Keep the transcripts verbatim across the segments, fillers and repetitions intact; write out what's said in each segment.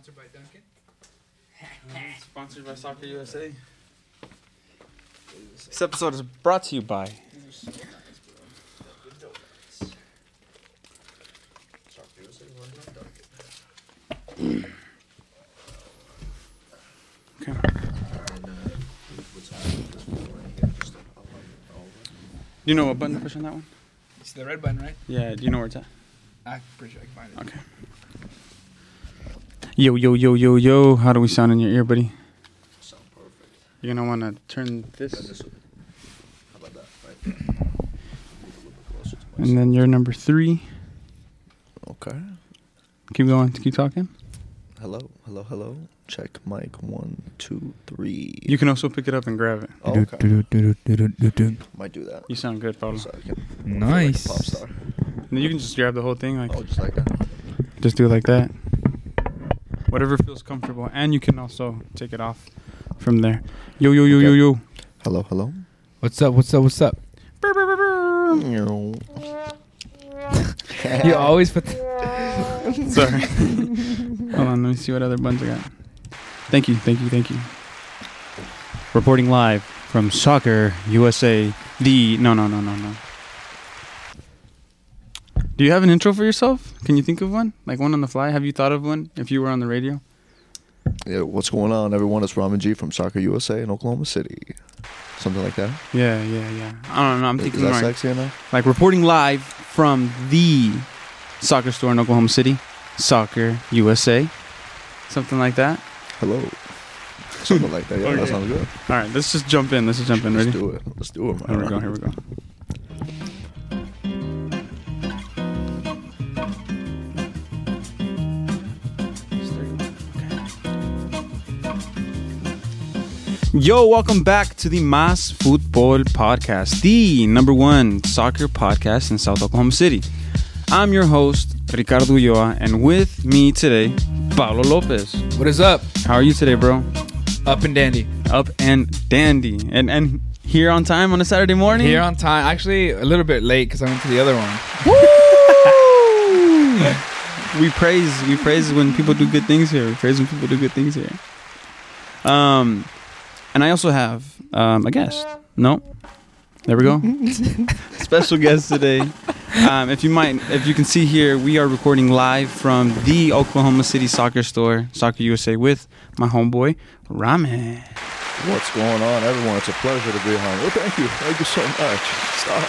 Sponsored by Duncan. Sponsored by Soccer U S A. This episode is brought to you by... Okay. Do you know what button to push on that one? It's the red button, right? Yeah, do you know where it's at? I'm pretty sure I can find it. Okay. Yo, yo, yo, yo, yo. How do we sound in your ear, buddy? Sound perfect. You're going to want to turn this. Yeah, this will... How about that? Right. And then you're number three. Okay. Keep going. Keep talking. Hello, hello, hello. Check mic one, two, three. You can also pick it up and grab it. Oh, okay. Do, do, do, do, do, do, do. Might do that. You sound good, Pablo. So nice. Like a pop star. And you can just grab the whole thing. Like, oh, just like that. Just do it like that. Whatever feels comfortable, and you can also take it off from there. Yo, yo, yo, okay. yo, yo. Hello, hello. What's up, what's up, what's up? You always put... Th- Sorry. Hold on, let me see what other buns I got. Thank you, thank you, thank you. Reporting live from Soccer U S A, the... No, no, no, no, no. Do you have an intro for yourself? Can you think of one? Like one on the fly? Have you thought of one if you were on the radio? Yeah, what's going on, everyone? It's Ramin G from Soccer U S A in Oklahoma City. Something like that? Yeah, yeah, yeah. I don't know. I'm thinking Is that right. sexy enough? Like reporting live from the soccer store in Oklahoma City, Soccer U S A. Something like that? Hello. Something like that. Yeah, okay. That sounds good. All right, let's just jump in. Let's just jump in. Ready? Let's do it. Let's do it, man. Here we go. Here we go. Yo, welcome back to the Mas Football Podcast, the number one soccer podcast in South Oklahoma City. I'm your host, Ricardo Ulloa, and with me today, Pablo Lopez. What is up? How are you today, bro? Up and dandy. Up and dandy. And and here on time on a Saturday morning? Here on time. Actually, a little bit late because I went to the other one. Woo! we praise, we praise when people do good things here. We praise when people do good things here. Um... And I also have um, a guest. No, there we go. Special guest today. Um, if you might, if you can see here, we are recording live from the Oklahoma City Soccer Store, Soccer U S A, with my homeboy Ramin. What's going on, everyone? It's a pleasure to be here. Well, thank you, thank you so much. Stop.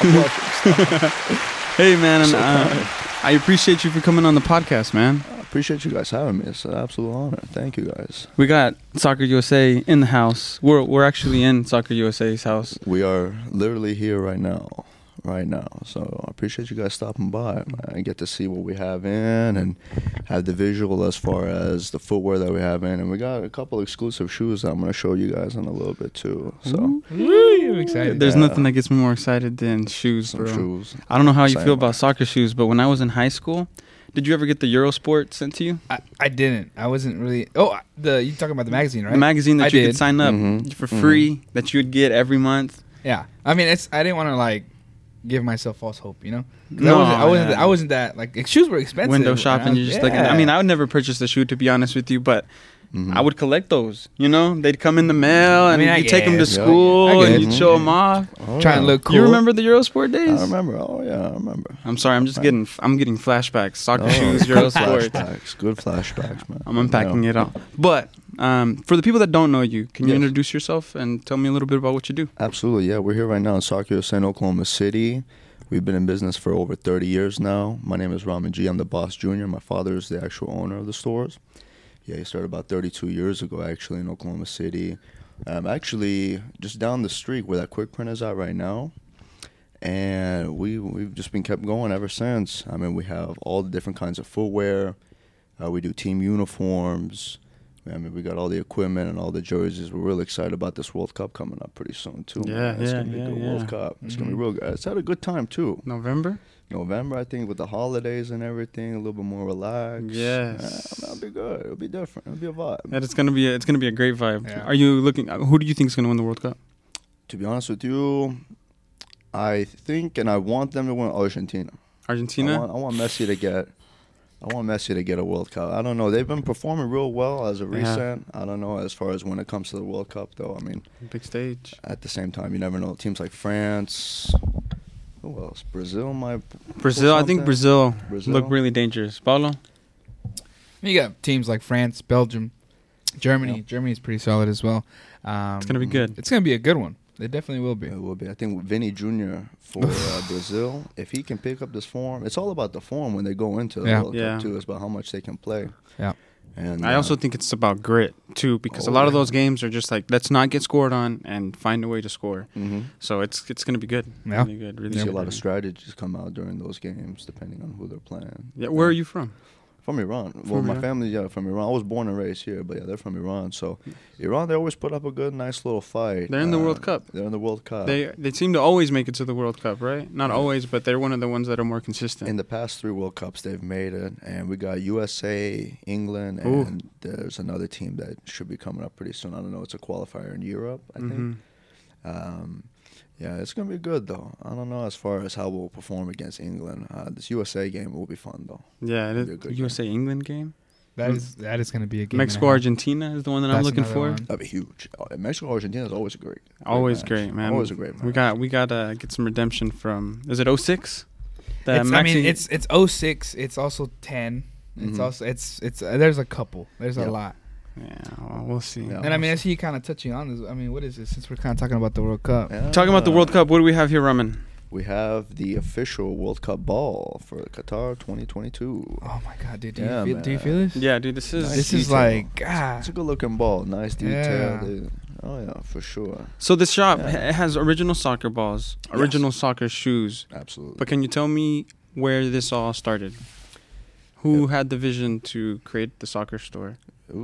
I'm watching. Stop. Hey, man, and, so uh, I appreciate you for coming on the podcast, man. Appreciate you guys having me. It's an absolute honor. Thank you guys. We got Soccer U S A in the house. We're we're actually in Soccer U S A's house. We are literally here right now, right now. So I appreciate you guys stopping by. I get to see what we have in and have the visual as far as the footwear that we have in, and we got a couple exclusive shoes that I'm gonna show you guys in a little bit too. So mm-hmm. I'm excited. There's yeah. nothing that gets me more excited than shoes, Some bro. Shoes. I don't know how you Same feel about soccer shoes, but when I was in high school. Did you ever get the Eurosport sent to you? I, I didn't. I wasn't really... Oh, the you're talking about the magazine, right? The magazine that I you did. could sign up mm-hmm. for free, mm-hmm. that you would get every month. Yeah. I mean, it's. I didn't want to, like, give myself false hope, you know? No, I wasn't, I, wasn't, yeah. I wasn't that... Like, shoes were expensive. Window shopping, was, you're just yeah. like... I mean, I would never purchase a shoe, to be honest with you, but... Mm-hmm. I would collect those, you know? They'd come in the mail, and I mean, you'd I take guess. them to school, yeah, and you'd show them off. Oh, Try yeah. and look cool. You remember the Eurosport days? I remember. Oh, yeah, I remember. I'm sorry. I'm just right. getting I'm getting flashbacks. Soccer oh, shoes, Eurosport. Flashbacks. Good flashbacks, man. I'm unpacking yeah. it all. But um, for the people that don't know you, can yes. you introduce yourself and tell me a little bit about what you do? Absolutely, yeah. We're here right now in Soccer U S A in Oklahoma City. We've been in business for over thirty years now. My name is Ramin G. I'm the boss junior. My father is the actual owner of the stores. Yeah, he started about thirty-two years ago, actually, in Oklahoma City. Um, actually, just down the street where that Quick Print is at right now. And we, we've just been kept going ever since. I mean, we have all the different kinds of footwear. Uh, we do team uniforms. I mean, we got all the equipment and all the jerseys. We're really excited about this World Cup coming up pretty soon, too. Yeah, man. It's yeah, going to be yeah, a good yeah. World Cup. It's mm-hmm. going to be real good. It's had a good time, too. November? November, I think, with the holidays and everything, a little bit more relaxed. Yes, that'll yeah, be good. It'll be different. It'll be a vibe. And it's gonna be a, it's gonna be a great vibe. Yeah. Are you looking? Who do you think is gonna win the World Cup? To be honest with you, I think and I want them to win Argentina. Argentina. I want, I want Messi to get I want Messi to get a World Cup. I don't know. They've been performing real well as of recent. Yeah. I don't know as far as when it comes to the World Cup, though. I mean, big stage. At the same time, you never know. Teams like France, who else? Brazil might. Brazil, I think Brazil, Brazil look really dangerous. Paulo? You got teams like France, Belgium, Germany. Yep. Germany's pretty solid as well. Um, it's going to be good. It's going to be a good one. It definitely will be. It will be. I think Vinny Junior for uh, Brazil, if he can pick up this form, it's all about the form when they go into the yeah. World yeah. Cup, too. It's about how much they can play. Yeah. And I uh, also think it's about grit, too, because oh, a lot of those games are just like, let's not get scored on and find a way to score. Mm-hmm. So it's it's going to be good. Yeah. Really good. Really you see good. A lot of strategies come out during those games, depending on who they're playing. Yeah. Where yeah. are you from? From Iran. From well, Iran. My family, yeah, from Iran. I was born and raised here, but yeah, they're from Iran. So, Iran, they always put up a good, nice little fight. They're in uh, the World Cup. They're in the World Cup. They they seem to always make it to the World Cup, right? Not yeah. always, but they're one of the ones that are more consistent. In the past three World Cups, they've made it, and we got U S A, England, Ooh. and there's another team that should be coming up pretty soon. I don't know. It's a qualifier in Europe, I mm-hmm. think. Um, yeah, it's going to be good, though. I don't know as far as how we'll perform against England. Uh, this U S A game will be fun, though. Yeah, the U S A-England game? That mm. is that is going to be a game. Mexico-Argentina is the one that That's I'm looking for. One. That'd be huge. Uh, Mexico-Argentina is always a great, great Always match. great, man. Always a great match. We got we got to get some redemption from, is it oh six? The I mean, it's it's oh six. It's also ten. Mm-hmm. It's also, it's, it's uh, there's a couple. There's yep. a lot. Yeah, well, we'll see. Yeah, and we'll I mean, see. I see you kind of touching on this. I mean, what is this? Since we're kind of talking about the World Cup. Yeah. Talking about the World Cup, what do we have here, Ramin? We have the official World Cup ball for Qatar twenty twenty-two. Oh my God, dude! Do, yeah, you, feel, do you feel this? Yeah, dude. This is nice this detail. is like ah. It's a good looking ball. Nice detail. Yeah. Dude. Oh yeah, for sure. So this shop yeah. has original soccer balls, original yes. soccer shoes. Absolutely. But can you tell me where this all started? Who yep. had the vision to create the soccer store? It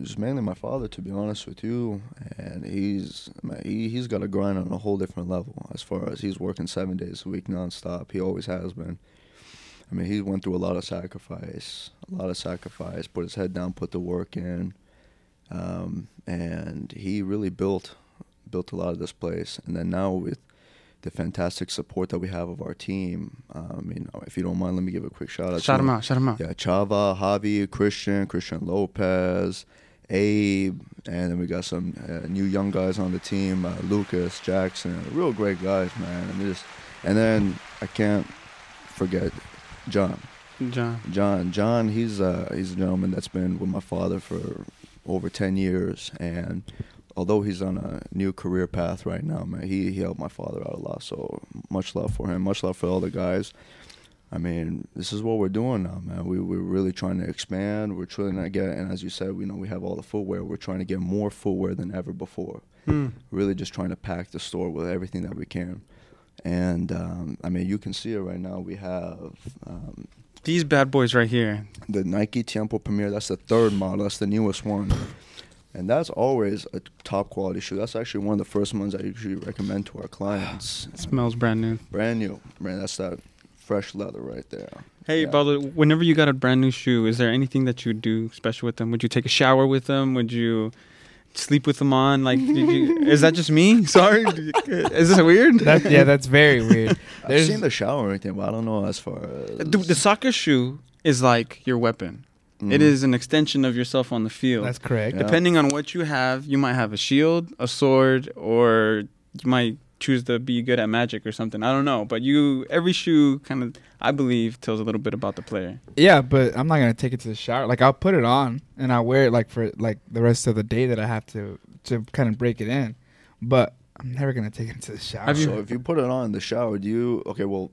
was mainly my father, to be honest with you, and he's man, he, he's got a grind on a whole different level as far as he's working seven days a week nonstop. He always has been. I mean, he went through a lot of sacrifice, a lot of sacrifice, put his head down, put the work in, um, and he really built built a lot of this place. And then now with the fantastic support that we have of our team. Um, I mean, if you don't mind, let me give a quick shout out. Shout them out, shout them out. Yeah, Chava, Javi, Christian, Christian Lopez, Abe, and then we got some uh, new young guys on the team, uh, Lucas, Jackson, real great guys, man. And, just, and then I can't forget John. John. John, John. He's uh, he's a gentleman that's been with my father for over ten years, and although he's on a new career path right now, man, he, he helped my father out a lot. So much love for him, much love for all the guys. I mean, this is what we're doing now, man. We, we're really trying to expand. We're trying to get, and as you said, we know we have all the footwear. We're trying to get more footwear than ever before. Mm. Really just trying to pack the store with everything that we can. And, um, I mean, you can see it right now. We have... Um, These bad boys right here. The Nike Tiempo Premier. That's the third model. That's the newest one. And that's always a top quality shoe. That's actually one of the first ones I usually recommend to our clients. It smells brand new. Brand new. Man, that's that fresh leather right there. Hey, yeah. brother, whenever you got a brand new shoe, is there anything that you do special with them? Would you take a shower with them? Would you sleep with them on? Like, did you, is that just me? Sorry. Is this weird? That's, yeah, that's very weird. There's, I've seen the shower right there, but I don't know as far as... The, the soccer shoe is like your weapon. Mm. It is an extension of yourself on the field. That's correct. Yeah. Depending on what you have, you might have a shield, a sword, or you might choose to be good at magic or something. I don't know. But you, every shoe kind of, I believe, tells a little bit about the player. Yeah, but I'm not going to take it to the shower. Like, I'll put it on, and I'll wear it, like, for like the rest of the day that I have to, to kind of break it in. But I'm never going to take it to the shower. Have you, so if you put it on in the shower, do you, okay, well,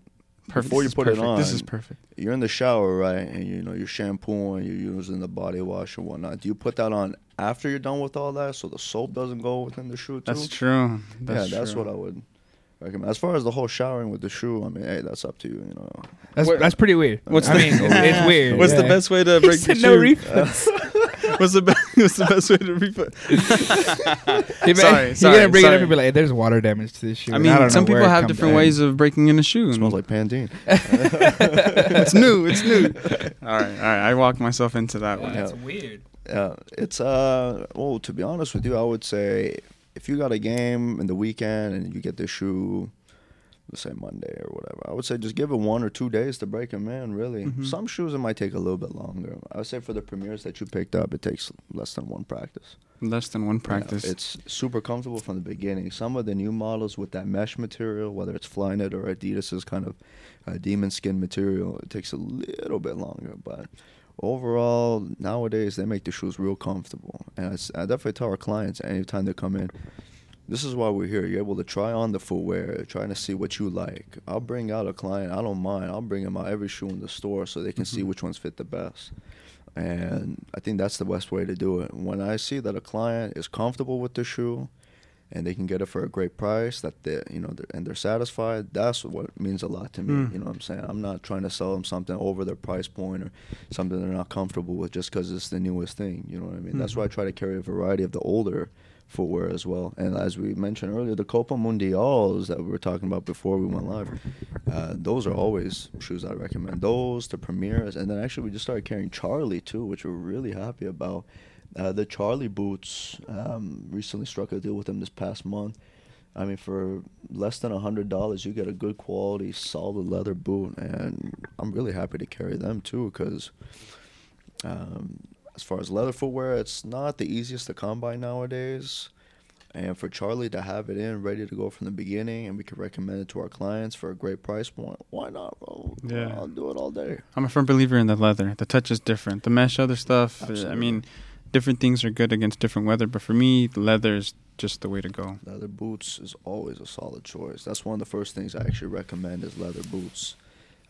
Perfect. Before this you put perfect. it on, this is perfect. You're in the shower, right? And you know you're shampooing, you're using the body wash and whatnot. Do you put that on after you're done with all that, so the soap doesn't go within the shoe too? That's true. That's yeah, that's true. What I would recommend. As far as the whole showering with the shoe, I mean, hey, that's up to you. You know, that's Wait, that's pretty weird. What's I mean, the, it's weird. What's yeah. the best way to break the no shoe? What's the best? What's the best way to refund? sorry, sorry. You're gonna bring sorry. it up and be like, hey, "There's water damage to this shoe." I mean, I some people have different down. ways of breaking in a shoe. It smells like Pantene. It's new. It's new. All right, all right. I walked myself into that yeah, one. That's yeah. weird. Yeah, it's uh. Well, to be honest with you, I would say if you got a game in the weekend and you get this shoe, let's say Monday or whatever, I would say just give it one or two days to break them in, really. Mm-hmm. Some shoes, it might take a little bit longer. I would say for the premieres that you picked up, it takes less than one practice. Less than one practice. Yeah, it's super comfortable from the beginning. Some of the new models with that mesh material, whether it's Flyknit or Adidas's kind of uh, demon skin material, it takes a little bit longer, but... Overall, nowadays, they make the shoes real comfortable. And I, I definitely tell our clients anytime they come in, this is why we're here. You're able to try on the footwear, trying to see what you like. I'll bring out a client. I don't mind. I'll bring them out every shoe in the store so they can mm-hmm. see which ones fit the best. And I think that's the best way to do it. When I see that a client is comfortable with the shoe and they can get it for a great price, that they, you know, they're, and they're satisfied, that's what means a lot to me. Mm. You know what I'm saying? I'm not trying to sell them something over their price point or something they're not comfortable with just because it's the newest thing. You know what I mean? Mm. That's why I try to carry a variety of the older footwear as well. And as we mentioned earlier, the Copa Mundials that we were talking about before we went live, uh, those are always shoes I recommend. Those, the premieres, and then actually we just started carrying Charly too, which we're really happy about. Uh, the Charly boots, um, recently struck a deal with them this past month. I mean, for less than one hundred dollars, you get a good quality, solid leather boot. And I'm really happy to carry them, too, because um, as far as leather footwear, it's not the easiest to come by nowadays. And for Charly to have it in, ready to go from the beginning, and we can recommend it to our clients for a great price point, why not, bro? Yeah. I'll do it all day. I'm a firm believer in the leather. The touch is different. The mesh, other stuff, Absolutely. I mean... Different things are good against different weather, but for me, leather is just the way to go. Leather boots is always a solid choice. That's one of the first things I actually recommend is leather boots.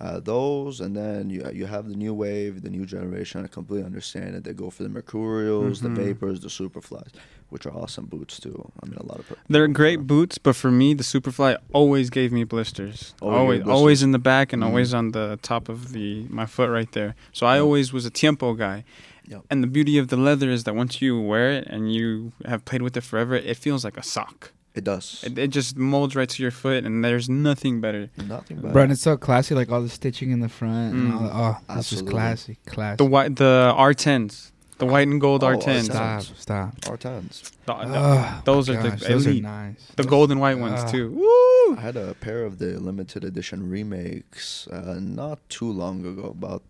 Uh, those, and then you you have the new wave, the new generation. I completely understand it. They go for the Mercurials, mm-hmm. the Vapors, the Superflies, which are awesome boots too. I mean, a lot of per- they're great them. boots, but for me, the Superfly always gave me blisters. Always, always, blisters. always in the back and mm-hmm. always on the top of the my foot right there. So I yep. always was a Tiempo guy. Yep. And the beauty of the leather is that once you wear it and you have played with it forever, it feels like a sock. It does. It, it just molds right to your foot, and there's nothing better. Nothing better. Bro, and it's so classy, like all the stitching in the front. Mm. And all the, oh, Absolutely. This is classy, classy. The white, the R tens, the white and gold oh, R tens. Stop, stop. R tens. The, oh, those are gosh, the those elite. Are nice. The gold and white ones uh, too. Woo! I had a pair of the limited edition remakes uh, not too long ago. About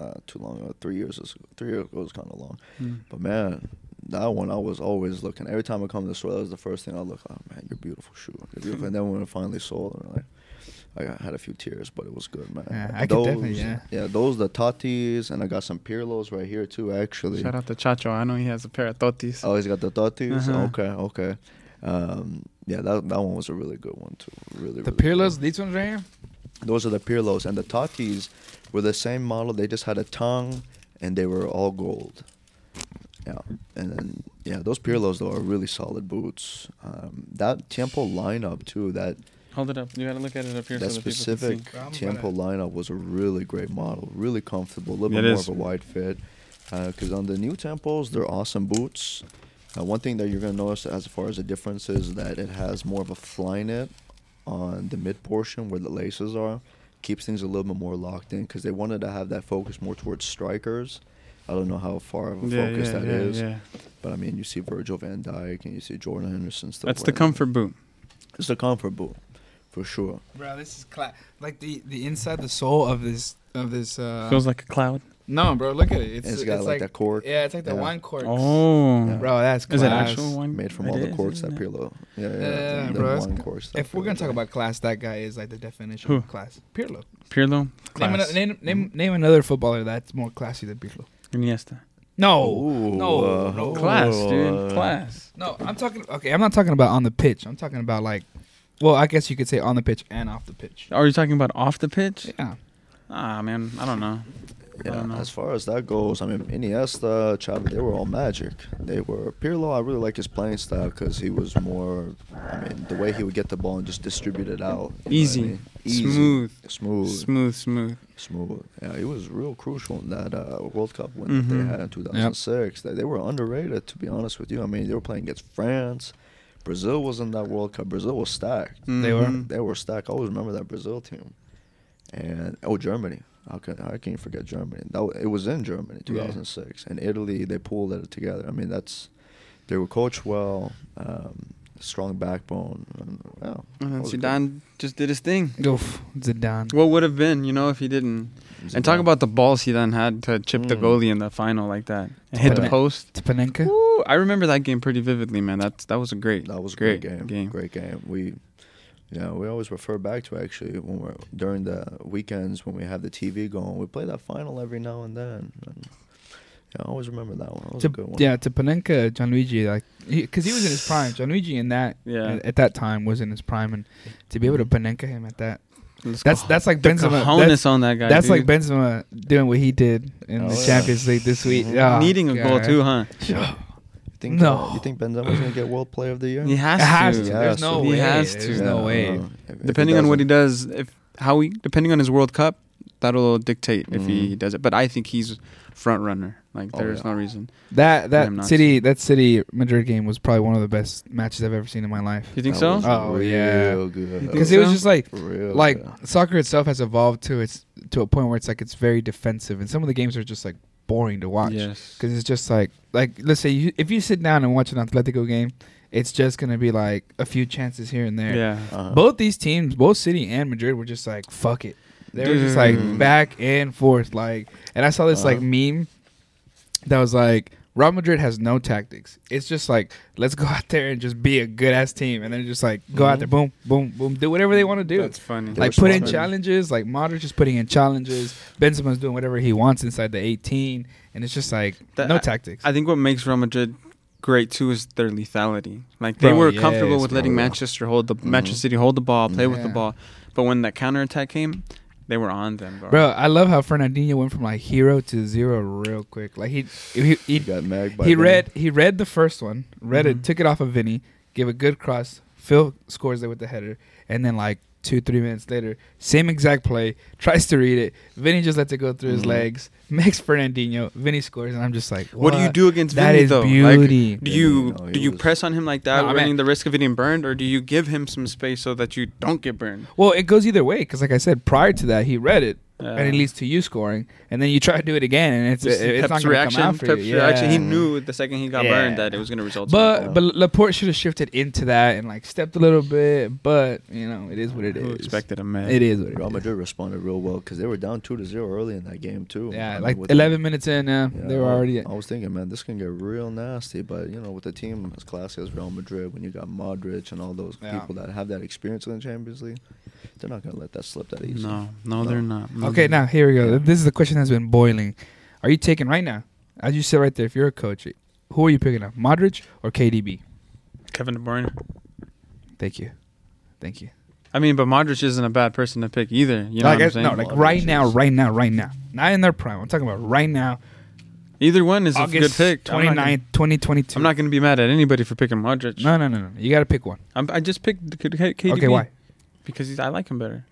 uh, too long ago, three years. Ago. Three years ago was kind of long, mm. but man. That one, I was always looking. Every time I come to the store, that was the first thing I look. Oh man, you're beautiful shoe. You're beautiful. And then when it finally sold, like, I had a few tears, but it was good, man. Yeah, I those, could definitely, yeah. Yeah, those the Tottis, and I got some Pirlos right here too, actually. Shout out to Chacho. I know he has a pair of Tottis. Oh, he's got the Tottis. Uh-huh. Okay, okay. Um, yeah, that that one was a really good one too. Really, the really Pirlos. Good. These ones right here. Those are the Pirlos, and the Tottis were the same model. They just had a tongue, and they were all gold. Yeah, and then, yeah, those Pirlos, though, are really solid boots. Um, that Tiempo lineup, too, that... Hold it up. You got to look at it up here so the people can see. That specific Tiempo lineup was a really great model, really comfortable, a little bit more of a wide fit. Because uh, on the new Tiempos, they're awesome boots. Uh, one thing that you're going to notice as far as the difference is that it has more of a Flyknit on the mid-portion where the laces are. Keeps things a little bit more locked in because they wanted to have that focus more towards strikers. I don't know how far of a yeah, focus yeah, that yeah, is. Yeah. But, I mean, you see Virgil van Dijk and you see Jordan Henderson stuff. That's the comfort it. boot. It's the comfort boot, for sure. Bro, this is cla- like the, the inside, the sole of this... of this. Uh, feels like a cloud. No, bro, look at it. It's, it's got it's like, like that cork. Yeah, it's like yeah. the wine cork. Oh. Yeah. Bro, that's class. Is it actual wine? Made from it all is, the corks that Pirlo. Yeah, yeah, yeah, yeah, yeah bro. Wine corks if that we're going to talk about class, that guy is like the definition Who? of class. Pirlo. Pirlo? Class. Name, an- name, name, name another footballer that's more classy than Pirlo. Iniesta. No, Ooh, no, uh, no, class, dude, class. No, I'm talking. Okay, I'm not talking about on the pitch. I'm talking about like, well, I guess you could say on the pitch and off the pitch. Are you talking about off the pitch? Yeah. Ah, man, I don't know. Yeah, I don't know. As far as that goes, I mean, Iniesta, Xavi, they were all magic. They were Pirlo. I really like his playing style because he was more. I mean, the way he would get the ball and just distribute it out. Easy. I mean? Easy, smooth, smooth, smooth, smooth, smooth. Yeah, he was real crucial in that uh, World Cup win mm-hmm. that they had in two thousand six. Yep. They, they were underrated, to be honest with you. I mean, they were playing against France. Brazil was in that World Cup. Brazil was stacked. Mm-hmm. They were, they were stacked. I always remember that Brazil team. And oh, Germany. How can I can't forget Germany? That it was in Germany, two thousand six, yeah. and Italy. They pulled it together. I mean, that's they were coached well. Um, strong backbone. And, wow, and then Zidane good. just did his thing. Oof, Zidane. What would have been, you know, if he didn't. Zidane. And talk about the balls he then had to chip mm. the goalie in the final like that. And hit Panen- the post. To Panenka. Ooh, I remember that game pretty vividly, man. That's That was a great That was a great, great game. game. Great game. We... Yeah, we always refer back to actually when we're during the weekends when we have the T V going. We play that final every now and then. And yeah, I always remember that one. That was to, a good one. Yeah, to Panenka, Gianluigi, like, because he, he was in his prime. Gianluigi in that yeah. at, at that time was in his prime, and to be able to Panenka him at that, Let's that's that's like the Benzema. That's, on that guy, that's like Benzema doing what he did in oh, the yeah. Champions League this week. Mm-hmm. Oh, Needing a God. goal too, huh? Yeah. Think no. uh, you think Benzema's going to get World Player of the Year? He has, has to. to. There's no he way. He has to. There's yeah, no way. No. If, depending if on what he does, if how he, depending on his World Cup, that'll dictate mm-hmm. if he does it. But I think he's front runner. Like oh, there's yeah. no reason. That that city that city Madrid game was probably one of the best matches I've ever seen in my life. You think that so? Oh real yeah. Because it was just like real like good. Soccer itself has evolved to its to a point where it's like it's very defensive, and some of the games are just like boring to watch because yes. it's just like like let's say you, if you sit down and watch an Atletico game, it's just gonna be like a few chances here and there. Yeah, uh-huh. Both these teams, both City and Madrid, were just like fuck it. They Dude. were just like back and forth. Like, and I saw this uh-huh. like meme that was like Real Madrid has no tactics. It's just like let's go out there and just be a good ass team, and then just like go mm-hmm. out there, boom, boom, boom, do whatever they want to do. That's funny. Like put in challenges. Like Modric is putting in challenges. Benzema's doing whatever he wants inside the eighteen, and it's just like that, no tactics. I think what makes Real Madrid great too is their lethality. Like they bro, were yes, comfortable with bro. letting Manchester hold the mm-hmm. Manchester City hold the ball, play yeah. with the ball, but when that counterattack came. They were on them, bro. Bro, I love how Fernandinho went from like hero to zero real quick. Like he, he, he, he got magged by. He Vinny. read, he read the first one, read mm-hmm. it, took it off of Vinny, gave a good cross. Phil scores it with the header, and then like two, three minutes later, same exact play, tries to read it. Vinny just lets it go through mm-hmm. his legs, makes Fernandinho. Vinny scores, and I'm just like, what, what do you do against that Vinny? That is though? beauty. Like, do you no, do you press on him like that, no, running the risk of getting burned, or do you give him some space so that you don't get burned? Well, it goes either way because, like I said, prior to that, he read it, yeah. and it leads to you scoring, and then you try to do it again, and it's just, it's not going to come out for you. Reaction. Yeah. He knew the second he got yeah. burned that it was going to result. But in but Laporte should have shifted into that and like stepped a little bit. But you know, it is what it is. Who expected a man? It is what it Real is. Real Madrid responded real well because they were down two to zero early in that game too. Yeah, I mean, like eleven them. minutes in, uh, yeah, they were already. I was thinking, man, this can get real nasty. But you know, with a team as classy as Real Madrid, when you got Modric and all those yeah. people that have that experience in the Champions League, they're not going to let that slip that easy. No, no, no. they're not. No. Okay, now here we go. This is the question that's been boiling. Are you taking right now, as you sit right there, if you're a coach, who are you picking up, Modric or K D B? Kevin De Bruyne. Thank you. Thank you. I mean, but Modric isn't a bad person to pick either. You know like what I'm saying? No, like Modric right is. now, right now, right now. Not in their prime. I'm talking about right now. Either one is August a good pick. twenty-ninth, twenty twenty-two I'm not going to be mad at anybody for picking Modric. No, no, no, no. You got to pick one. I'm, I just picked K D B. Okay, why? Because he's, I like him better.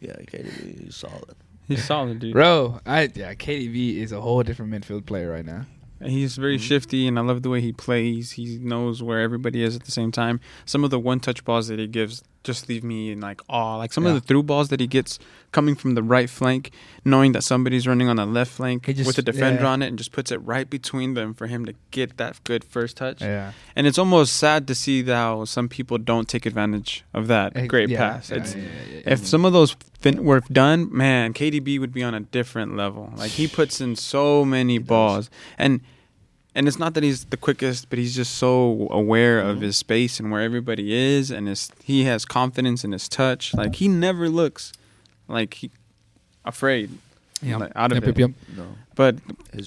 Yeah, K D B, he's solid. He's solid, dude. Bro, I yeah, K D B is a whole different midfield player right now. He's very mm-hmm. shifty, and I love the way he plays. He knows where everybody is at the same time. Some of the one-touch balls that he gives just leave me in, like, awe. Like, some yeah. of the through balls that he gets coming from the right flank, knowing that somebody's running on the left flank just, with a defender yeah. on it and just puts it right between them for him to get that good first touch. Yeah. And it's almost sad to see how some people don't take advantage of that it, great yeah, pass. Yeah, it's, yeah, yeah, yeah. If some of those fin- were done, man, K D B would be on a different level. Like, he puts in so many he balls. Does. And... And it's not that he's the quickest, but he's just so aware mm-hmm. of his space and where everybody is, and his, he has confidence in his touch. Like, he never looks like he afraid yeah. like, out of yeah, it. Yeah, yeah. No. But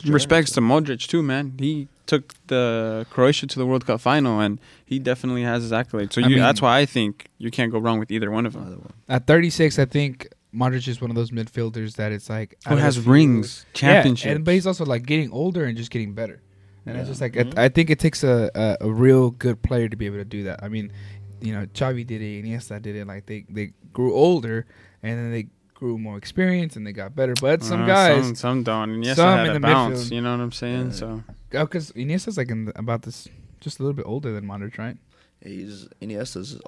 respects to Modric, too, man. He took the Croatia to the World Cup final, and he definitely has his accolades. So you, mean, that's why I think you can't go wrong with either one of them. At thirty-six, I think... Modric is one of those midfielders that it's like... Who has rings, championships. Yeah, and, but he's also like getting older and just getting better. And yeah. it's just like, mm-hmm. I, I think it takes a, a, a real good player to be able to do that. I mean, you know, Xavi did it, Iniesta did it. Like they, they grew older and then they grew more experience and they got better. But some uh, guys... Some, some don't. Iniesta some had in a the bounce, midfield. You know what I'm saying? Yeah. So oh, because Iniesta's like in the, about this, just a little bit older than Modric, right? He's Iniesta's...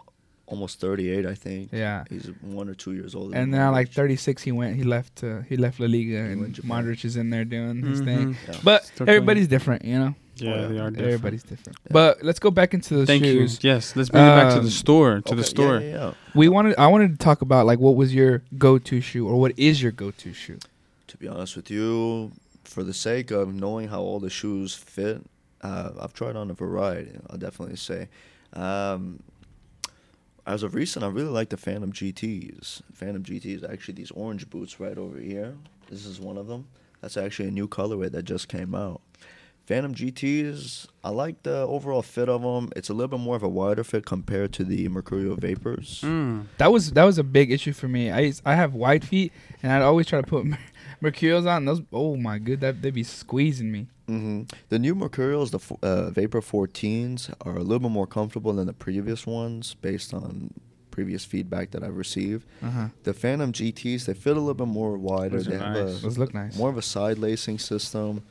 almost thirty-eight, I think. Yeah, he's one or two years older. And now, like thirty-six, he went. He left. Uh, he left La Liga, he and Modric is in there doing mm-hmm. his thing. Yeah. But everybody's different, you know. Yeah, well, they are different. Everybody's different. Yeah. But let's go back into the Thank shoes. Thank you. Yes, let's bring um, it back to the store. To okay, the store. Yeah, yeah, yeah. We wanted. I wanted to talk about like what was your go-to shoe, or what is your go-to shoe? To be honest with you, for the sake of knowing how all the shoes fit, uh, I've tried on a variety. I'll definitely say. Um, As of recent, I really like the Phantom G Ts. Phantom G Ts, actually, these orange boots right over here. This is one of them. That's actually a new colorway that just came out. Phantom G Ts, I like the overall fit of them. It's a little bit more of a wider fit compared to the Mercurial Vapors. Mm. That was that was a big issue for me. I used, I have wide feet, and I'd always try to put mer- Mercurials on. Those, oh, my good, that they'd be squeezing me. Mm-hmm. The new Mercurials, the uh, Vapor fourteens, are a little bit more comfortable than the previous ones based on previous feedback that I've received. Uh-huh. The Phantom G Ts, they fit a little bit more wider. Those, they have nice. a, Those look nice. More of a side lacing system.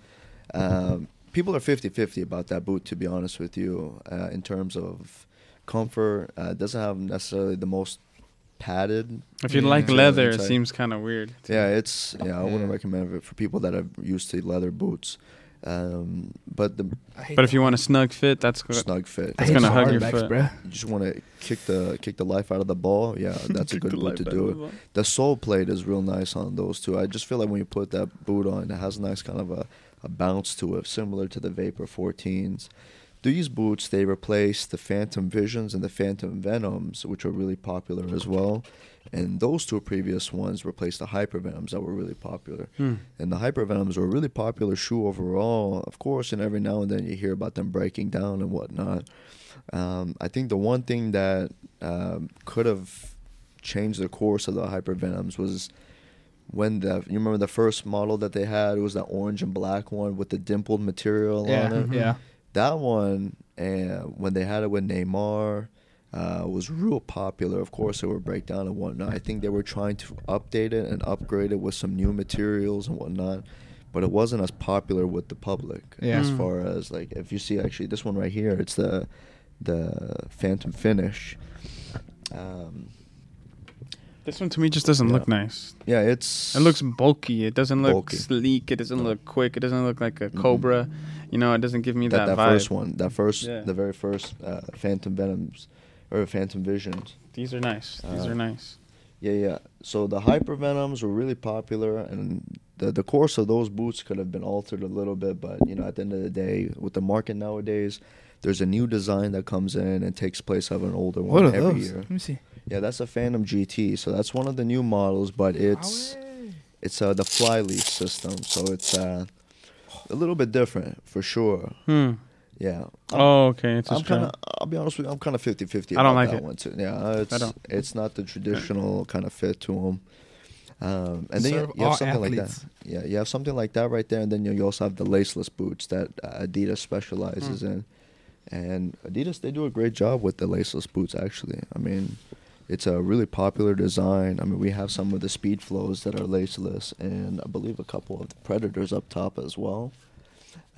Um, people are fifty-fifty about that boot, to be honest with you, uh, in terms of comfort. Uh, it doesn't have necessarily the most padded. If you yeah. like leather, it seems kind of weird. Yeah, it's yeah, yeah. I wouldn't recommend it for people that are used to leather boots. Um, but the but if you want a snug fit, that's good. Snug fit. That's gonna hug your foot. You just want to kick the kick the life out of the ball. Yeah, that's a good boot to do it. The sole plate is real nice on those two. I just feel like when you put that boot on, it has a nice kind of a, a bounce to it, similar to the Vapor fourteens. These boots, they replace the Phantom Visions and the Phantom Venoms, which were really popular as well. And those two previous ones replaced the Hyper Venoms that were really popular. Hmm. And the Hyper Venoms were a really popular shoe overall, of course, and every now and then you hear about them breaking down and whatnot. Um, I think the one thing that um, could have changed the course of the Hyper Venoms was when the, you remember the first model that they had, it was that orange and black one with the dimpled material yeah, on it. Mm-hmm. Yeah. That one, uh, when they had it with Neymar, uh, was real popular. Of course, it would break down and whatnot. I think they were trying to update it and upgrade it with some new materials and whatnot, but it wasn't as popular with the public. Yeah. As far as, like, if you see, actually, this one right here, it's the the Phantom Finish. Um, this one, to me, just doesn't yeah. look nice. Yeah, it's... It looks bulky. It doesn't look bulky. sleek. It doesn't look quick. It doesn't look like a mm-hmm. Cobra. You know, it doesn't give me that, that, that vibe. That first one. That first... Yeah. The very first uh, Phantom Venoms or Phantom Visions. These are nice. These uh, are nice. Yeah, yeah. So the Hyper Venoms were really popular, and the, the course of those boots could have been altered a little bit, but, you know, at the end of the day, with the market nowadays, there's a new design that comes in and takes place of an older one what are every those? year. Let me see. Yeah, that's a Phantom G T. So that's one of the new models, but it's it's uh, the flyleaf system. So it's uh, a little bit different for sure. Hmm. Yeah. I'm, oh, okay. It's I'm kinda, I'll be honest with you. I'm kind of fifty-fifty. I don't like that it. One too. Yeah, it's, I don't. It's not the traditional kind of fit to them. Um, and then you, you have something athletes. like that. Yeah, you have something like that right there. And then you, you also have the laceless boots that uh, Adidas specializes hmm. in. And Adidas, they do a great job with the laceless boots, actually. I mean... It's a really popular design. I mean, we have some of the Speed Flows that are laceless, and I believe a couple of the Predators up top as well.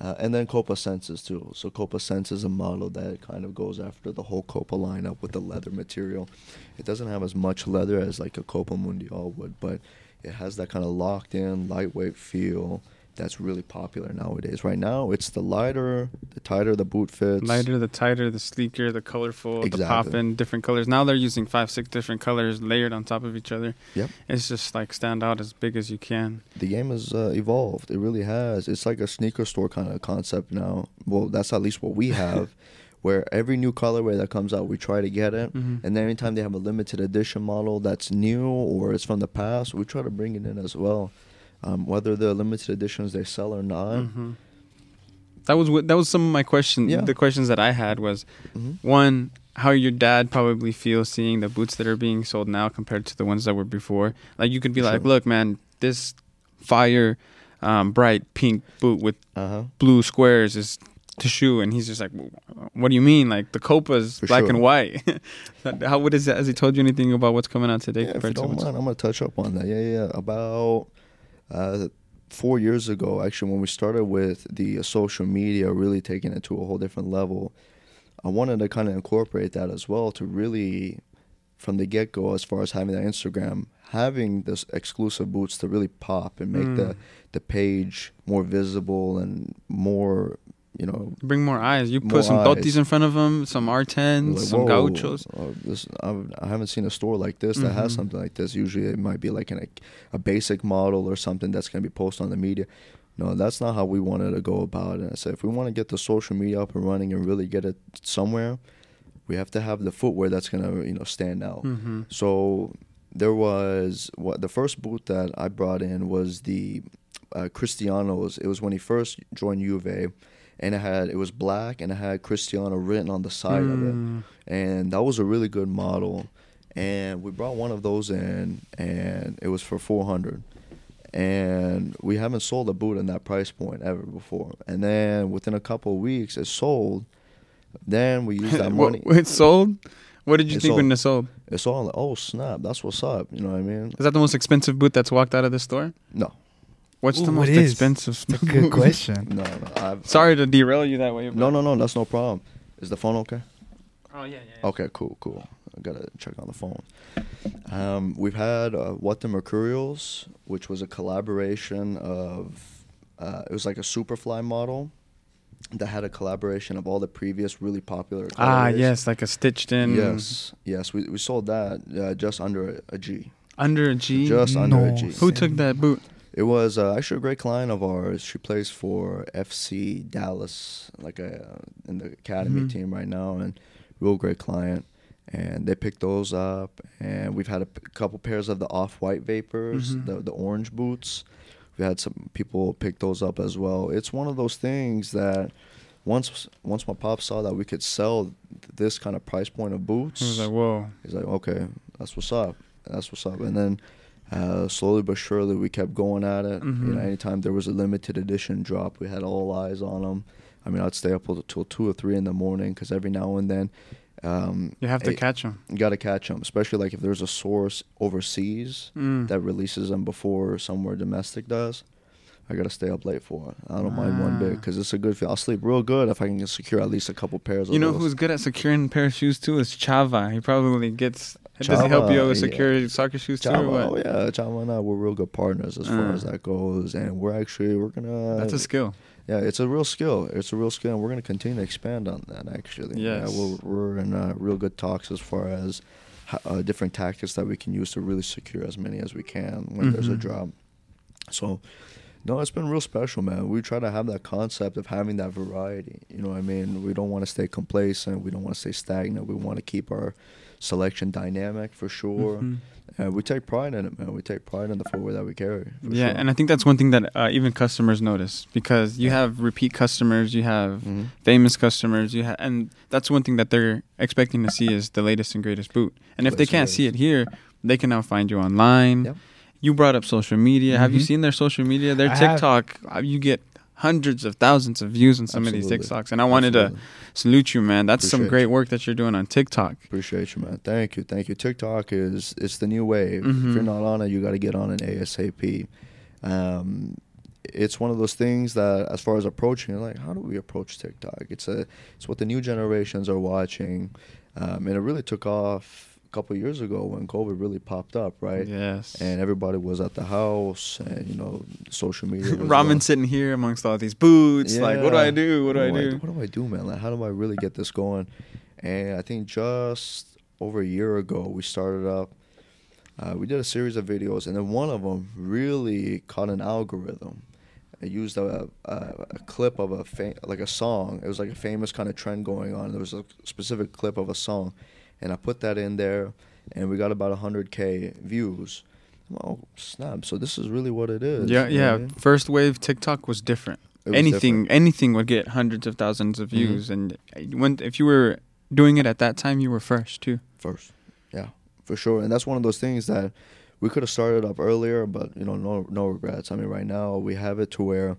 Uh, and then Copa Senses, too. So Copa Senses is a model that kind of goes after the whole Copa lineup with the leather material. It doesn't have as much leather as like a Copa Mundial would, but it has that kind of locked-in, lightweight feel that's really popular nowadays. Right now, it's the lighter, the tighter the boot fits. Lighter, the tighter, the sleeker, the colorful, exactly. the poppin', different colors. Now they're using five, six different colors layered on top of each other. Yep. It's just like stand out as big as you can. The game has uh, evolved. It really has. It's like a sneaker store kind of concept now. Well, that's at least what we have. Where every new colorway that comes out, we try to get it. Mm-hmm. And then anytime they have a limited edition model that's new or it's from the past, we try to bring it in as well. Um, whether the limited editions they sell or not. Mm-hmm. That was w- that was some of my questions. Yeah. The questions that I had was, mm-hmm. one, how your dad probably feels seeing the boots that are being sold now compared to the ones that were before. Like, you could be sure. like, look, man, this fire, um, bright pink boot with uh-huh. blue squares is... to shoe, and he's just like, what do you mean? Like, the Copa's For black sure. and white. How what is that? Has he told you anything about what's coming out today? Yeah, if you don't mind, what's... I'm going to touch up on that. Yeah, yeah. About uh, four years ago, actually, when we started with the uh, social media, really taking it to a whole different level, I wanted to kind of incorporate that as well to really, from the get-go, as far as having that Instagram, having this exclusive boots to really pop and make mm. the, the page more visible and more... you know, bring more eyes. You put some Tottis in front of them, some R tens, like, some Gauchos. Uh, this, I haven't seen a store like this that mm-hmm. has something like this. Usually it might be like an, a basic model or something that's going to be posted on the media. No, that's not how we wanted to go about it. I said, if we want to get the social media up and running and really get it somewhere, we have to have the footwear that's going to, you know, stand out. Mm-hmm. So there was, what the first boot that I brought in was the uh, Cristiano's. It was when he first joined Juve. And it had it was black, and it had Cristiano written on the side mm. of it. And that was a really good model. And we brought one of those in, and it was for four hundred dollars. And we haven't sold a boot in that price point ever before. And then within a couple of weeks, it sold. Then we used that money. It sold? What did you it think sold. when it sold? It sold. Like, oh, snap. That's what's up. You know what I mean? Is that the most expensive boot that's walked out of the store? No. What's Ooh, the most expensive? That's a good question. no, no, I've, Sorry to derail you that way. No, no, no. That's no problem. Is the phone okay? Oh, yeah, yeah. yeah. Okay, cool, cool. I got to check on the phone. Um, we've had uh, What the Mercurials, which was a collaboration of... Uh, it was like a Superfly model that had a collaboration of all the previous really popular colors. Ah, yes, like a stitched in... Yes, yes. We, we sold that uh, just under a G. Under a G? Just no. under a G. Who took that boot? It was uh, actually a great client of ours. She plays for F C Dallas, like a, in the academy mm-hmm. team right now, and real great client. And they picked those up, and we've had a p- couple pairs of the off-white Vapors, mm-hmm. the, the orange boots. We had some people pick those up as well. It's one of those things that once once my pop saw that we could sell this kind of price point of boots, he was like, whoa. He's like, okay, that's what's up. That's what's up. And then... Uh, slowly but surely, we kept going at it. Mm-hmm. You know, anytime there was a limited edition drop, we had all eyes on them. I mean, I'd stay up until two or three in the morning because every now and then, um, you have to it, catch them. You got to catch them, especially like if there's a source overseas mm. that releases them before somewhere domestic does. I got to stay up late for it. I don't ah. mind one bit because it's a good feel. I'll sleep real good if I can secure at least a couple pairs. You of know those. Who's good at securing a pair of shoes too is Chava. He probably gets. Chava, does he help you with secure yeah. soccer shoes Chava, too? Or what? Oh yeah, Chava and I we're real good partners as uh. far as that goes, and we're actually we're gonna. That's a skill. Yeah, it's a real skill. It's a real skill, and we're gonna continue to expand on that. Actually, yes. yeah, we're we're in uh, real good talks as far as uh, different tactics that we can use to really secure as many as we can when mm-hmm. there's a drop. So. No, it's been real special, man. We try to have that concept of having that variety. You know what I mean? We don't want to stay complacent. We don't want to stay stagnant. We want to keep our selection dynamic for sure. Mm-hmm. Uh, we take pride in it, man. We take pride in the footwear that we carry. Yeah, sure. And I think that's one thing that uh, even customers notice because you have repeat customers, you have mm-hmm. famous customers, you ha- and that's one thing that they're expecting to see is the latest and greatest boot. And if yes, they can't yes. see it here, they can now find you online. Yep. You brought up social media. Mm-hmm. Have you seen their social media? Their I TikTok, have. You get hundreds of thousands of views on some Absolutely. of these TikToks. And I wanted Absolutely. to salute you, man. That's Appreciate some great work that you're doing on TikTok. Appreciate you, man. Thank you. Thank you. TikTok is it's the new wave. Mm-hmm. If you're not on it, you got to get on it ASAP. Um, it's one of those things that as far as approaching, you're like, how do we approach TikTok? It's, a, it's what the new generations are watching. Um, and it really took off. Couple of years ago when COVID really popped up, right? Yes. And everybody was at the house and, you know, social media. Ramin sitting here amongst all these boots. Yeah. Like, what do I do? What do, what do I do? I, what do I do, man? Like, how do I really get this going? And I think just over a year ago, we started up. Uh, we did a series of videos, and then one of them really caught an algorithm. I used a, a, a clip of a fa- like a song. It was like a famous kind of trend going on. There was a specific clip of a song. And I put that in there, and we got about one hundred K views. Oh, snap. So this is really what it is. Yeah, yeah. Right? First wave TikTok was different. Was anything different. anything would get hundreds of thousands of views. Mm-hmm. And when if you were doing it at that time, you were first, too. First, yeah, for sure. And that's one of those things that we could have started up earlier, but, you know, no, no regrets. I mean, right now we have it to where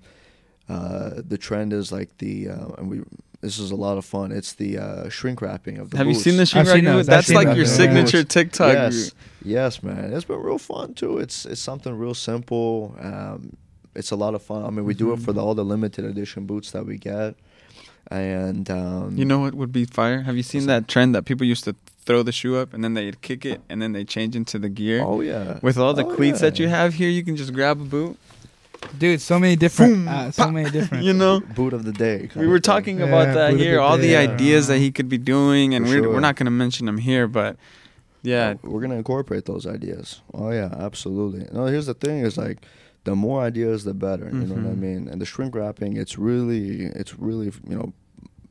uh, the trend is like the uh, – and we. This is a lot of fun. It's the uh, shrink wrapping of the Have boots. you seen the shrink I've wrapping? Those, That's like your wrapping. signature yeah. TikTok. Yes. yes, man. It's been real fun, too. It's it's something real simple. Um, it's a lot of fun. I mean, we mm-hmm. do it for the, all the limited edition boots that we get. And um, you know what would be fire? Have you seen that trend that people used to throw the shoe up and then they'd kick it and then they change into the gear? Oh, yeah. With all the oh, cleats yeah. that you have here, you can just grab a boot. Dude, so many different, uh, so many different. You know, boot of the day. We were talking thing. about yeah, that here. The all day, the ideas that he could be doing, and we're sure. we're not gonna mention them here, but yeah, we're gonna incorporate those ideas. Oh yeah, absolutely. No, here's the thing: is like the more ideas, the better. Mm-hmm. You know what I mean? And the shrink wrapping, it's really, it's really, you know.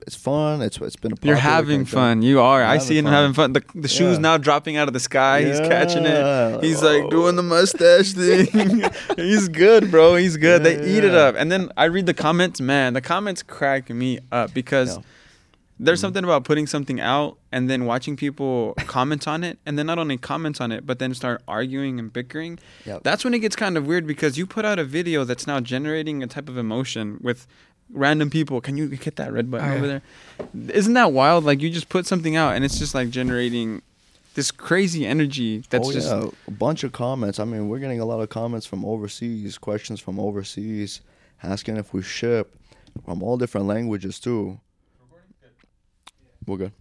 It's fun. It's It's been a You're having like fun. That. You are. You're I see him fun. having fun. The, the shoe's yeah. now dropping out of the sky. Yeah. He's catching it. He's Whoa. like doing the mustache thing. He's good, bro. He's good. Yeah, they yeah. eat it up. And then I read the comments. Man, the comments crack me up because no. there's mm-hmm. something about putting something out and then watching people comment on it. And then not only comment on it, but then start arguing and bickering. Yep. That's when it gets kind of weird because you put out a video that's now generating a type of emotion with random people. Can you hit that red button oh, over yeah. there? Isn't that wild? Like, you just put something out and it's just like generating this crazy energy that's oh, just yeah. a bunch of comments. I mean, we're getting a lot of comments from overseas, questions from overseas, asking if we ship from all different languages too. We're good.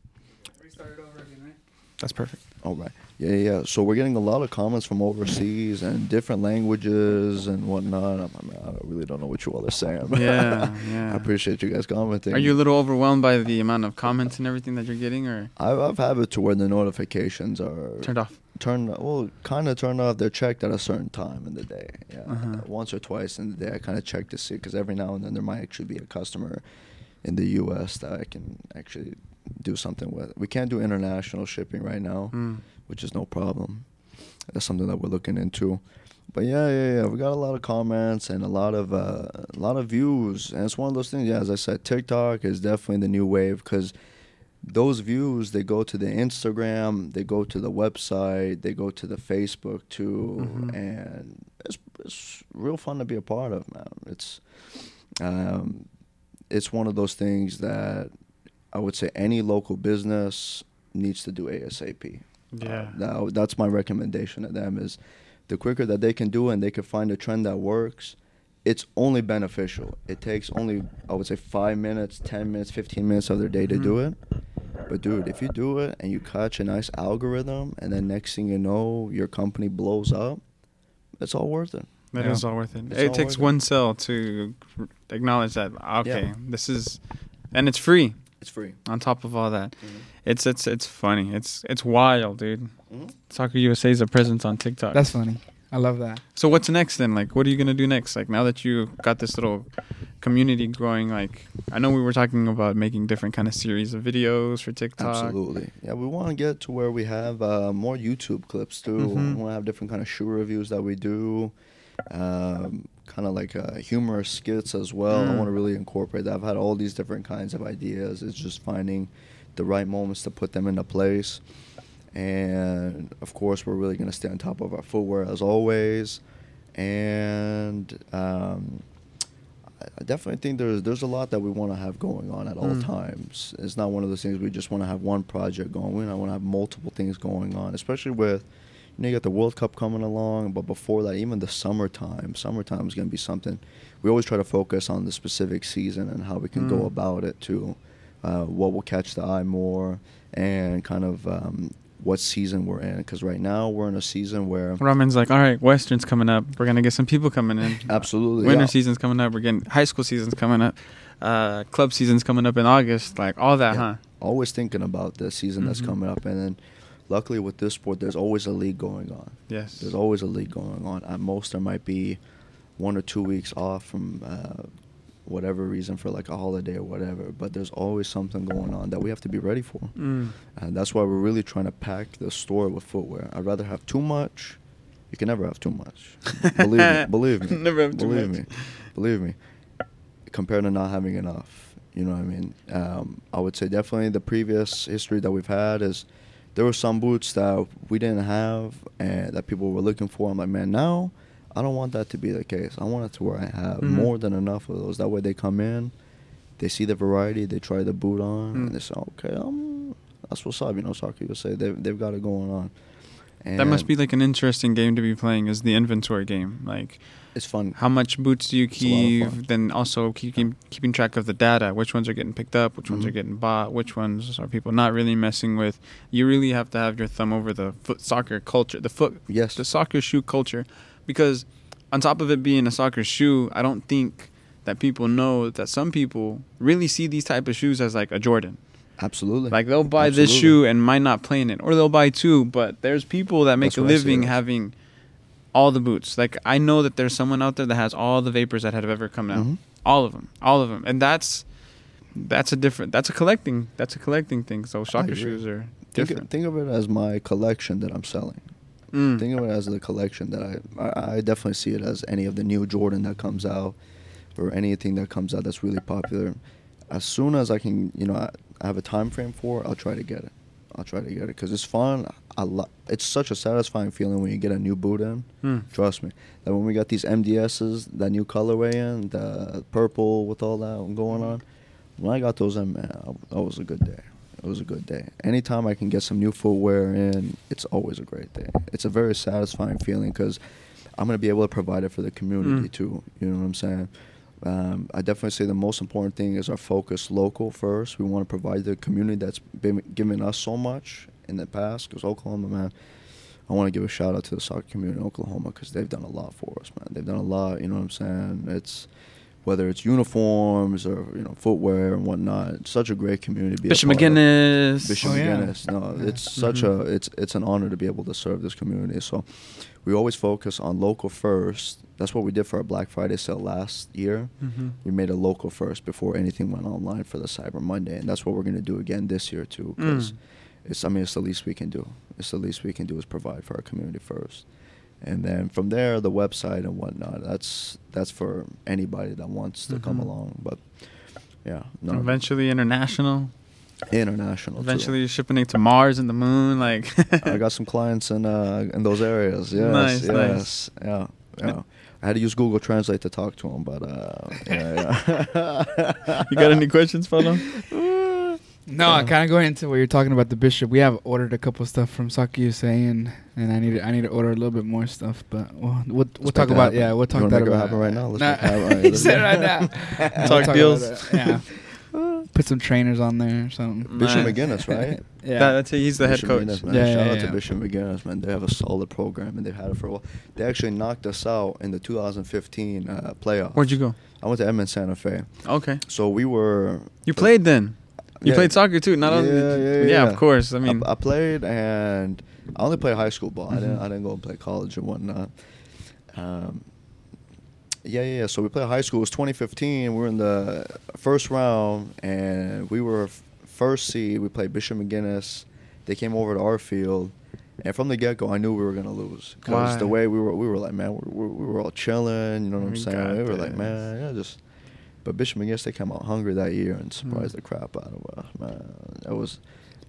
Restart it over again, right? That's perfect. All right. Yeah, yeah. So we're getting a lot of comments from overseas and different languages and whatnot. I, mean, I really don't know what you all are saying. But yeah, yeah. I appreciate you guys commenting. Are you a little overwhelmed by the amount of comments and everything that you're getting, or? I've, I've had it to where the notifications are turned off. Turned well, kind of turned off. They're checked at a certain time in the day. Yeah, uh-huh. Once or twice in the day, I kind of check to see because every now and then there might actually be a customer in the U S that I can actually do something with. We can't do international shipping right now. Mm. Which is no problem. That's something that we're looking into. But yeah, yeah, yeah. We got a lot of comments and a lot of uh, a lot of views. And it's one of those things, yeah, as I said, TikTok is definitely the new wave because those views, they go to the Instagram, they go to the website, they go to the Facebook too. Mm-hmm. And it's, it's real fun to be a part of, man. It's, um, it's one of those things that I would say any local business needs to do ASAP. Yeah, uh, that, that's my recommendation to them is the quicker that they can do it and they can find a trend that works, it's only beneficial. It takes only, I would say, five minutes, ten minutes, fifteen minutes of their day to mm-hmm. do it. But, dude, if you do it and you catch a nice algorithm and then next thing you know, your company blows up, it's all worth it. That yeah. is all worth it. It's it takes one it. sell to acknowledge that, okay, yeah. this is, and it's free. It's free. On top of all that, mm-hmm. it's it's it's funny. It's it's wild, dude. Mm-hmm. Soccer U S A's a presence on TikTok. That's funny. I love that. So what's next then? Like, what are you gonna do next? Like, now that you got this little community growing, like, I know we were talking about making different kind of series of videos for TikTok. Absolutely. Yeah, we want to get to where we have uh, more YouTube clips too. Mm-hmm. We want to have different kind of shoe reviews that we do. Um, kind of like uh, humorous skits as well. Mm. I want to really incorporate that. I've had all these different kinds of ideas. It's just finding the right moments to put them into place. And, of course, we're really going to stay on top of our footwear as always. And um, I definitely think there's, there's a lot that we want to have going on at all mm. times. It's not one of those things we just want to have one project going. I want to have multiple things going on, especially with... You know, you got the World Cup coming along, but before that, even the summertime. Summertime is going to be something. We always try to focus on the specific season and how we can mm. go about it to uh, what will catch the eye more and kind of um, what season we're in. Because right now we're in a season where... Ramin's like, all right, Western's coming up. We're going to get some people coming in. Absolutely. Winter yeah. season's coming up. We're getting high school season's coming up. Uh, club season's coming up in August. Like all that, yeah. huh? Always thinking about the season mm-hmm. that's coming up. And then... Luckily, with this sport, there's always a league going on. Yes. There's always a league going on. At most, there might be one or two weeks off from uh, whatever reason for like a holiday or whatever. But there's always something going on that we have to be ready for. Mm. And that's why we're really trying to pack the store with footwear. I'd rather have too much. You can never have too much. Believe me. Believe me. Never have too believe much. Believe me. Believe me. Compared to not having enough. You know what I mean? Um, I would say definitely the previous history that we've had is... There were some boots that we didn't have and that people were looking for. I'm like, man, now I don't want that to be the case. I want it to where I have mm-hmm. more than enough of those. That way they come in, they see the variety, they try the boot on, mm. and they say, okay, um, that's what's up. You know, Soccer U S A, they've, they've got it going on. And that must be like an interesting game to be playing is the inventory game. Like, it's fun. How much boots do you keep? Then also keeping keeping track of the data. Which ones are getting picked up? Which mm-hmm. ones are getting bought? Which ones are people not really messing with? You really have to have your thumb over the foot soccer culture, the foot, yes, the soccer shoe culture, because on top of it being a soccer shoe, I don't think that people know that some people really see these type of shoes as like a Jordan. Absolutely. Like they'll buy Absolutely. this shoe and might not play in it, or they'll buy two. But there's people that make That's a living having all the boots. Like I know that there's someone out there that has all the Vapors that have ever come out. Mm-hmm. All of them, all of them, and that's that's a different. That's a collecting. That's a collecting thing. So soccer shoes are different. Think of, think of it as my collection that I'm selling. Mm. Think of it as the collection that I, I. I definitely see it as any of the new Jordan that comes out, or anything that comes out that's really popular. As soon as I can, you know, I, I have a time frame for it, I'll try to get it. I'll try to get it because it's fun. I lo- it's such a satisfying feeling when you get a new boot in. Hmm. Trust me. That when we got these M D Ss, that new colorway in, the purple with all that going on, when I got those in, man, that was a good day. It was a good day. Anytime I can get some new footwear in, it's always a great day. It's a very satisfying feeling because I'm going to be able to provide it for the community mm. too. You know what I'm saying? Um, I definitely say the most important thing is our focus local first. We want to provide the community that's been giving us so much in the past. Because Oklahoma, man, I want to give a shout out to the soccer community in Oklahoma because they've done a lot for us, man. They've done a lot, you know what I'm saying? It's whether it's uniforms or, you know, footwear and whatnot. It's such a great community to be Bishop a part McGinnis. Of. Bishop oh, yeah. McGinnis. No, yeah. it's mm-hmm. such a it's it's an honor to be able to serve this community. So we always focus on local first. That's what we did for our Black Friday sale last year. Mm-hmm. We made a local first before anything went online for the Cyber Monday, and that's what we're going to do again this year too. Because mm. it's, I mean, it's the least we can do. It's the least we can do is provide for our community first, and then from there the website and whatnot. That's that's for anybody that wants to mm-hmm. come along. But yeah, no. Eventually international. International. Eventually, too. You're shipping it to Mars and the Moon. Like I got some clients in uh, in those areas. Yes, nice, yes, nice. yeah, yeah. I had to use Google Translate to talk to them, but uh, yeah, yeah. You got any questions, fellow? No, uh, kind of going into what you're talking about the Bishop. We have ordered a couple stuff from Soccer U S A, and, and I need to, I need to order a little bit more stuff. But we'll we'll, we'll talk about happen. yeah we'll talk you that make about it happen right now. Let's nah. make it right, he said right now. Talk we'll deals. Talk yeah. Put some trainers on there or something. Bishop nice. McGinnis, right? yeah, that, that's it. He's the Bishop head coach. McGinnis, man. Yeah, Shout yeah, out yeah. to Bishop McGinnis, man. They have a solid program, and they've had it for a while. They actually knocked us out in the two thousand fifteen uh, playoffs. Where'd you go? I went to Edmond Santa Fe. Okay. So we were... You played then? You yeah. played soccer too? Not yeah, only. Yeah, yeah, yeah, yeah, of course. I mean, I, I played, and I only played high school ball. Mm-hmm. I didn't. I didn't go and play college and whatnot. Um. Yeah, yeah, yeah. So we played high school. It was twenty fifteen. We were in the first round, and we were f- first seed. We played Bishop McGinnis. They came over to our field, and from the get-go, I knew we were going to lose. Because the way we were, we were like, man, we, we were all chilling. You know what I'm saying? God, we were like, man, yeah, just. But Bishop McGinnis, they came out hungry that year and surprised mm. the crap out of us. Man, that was.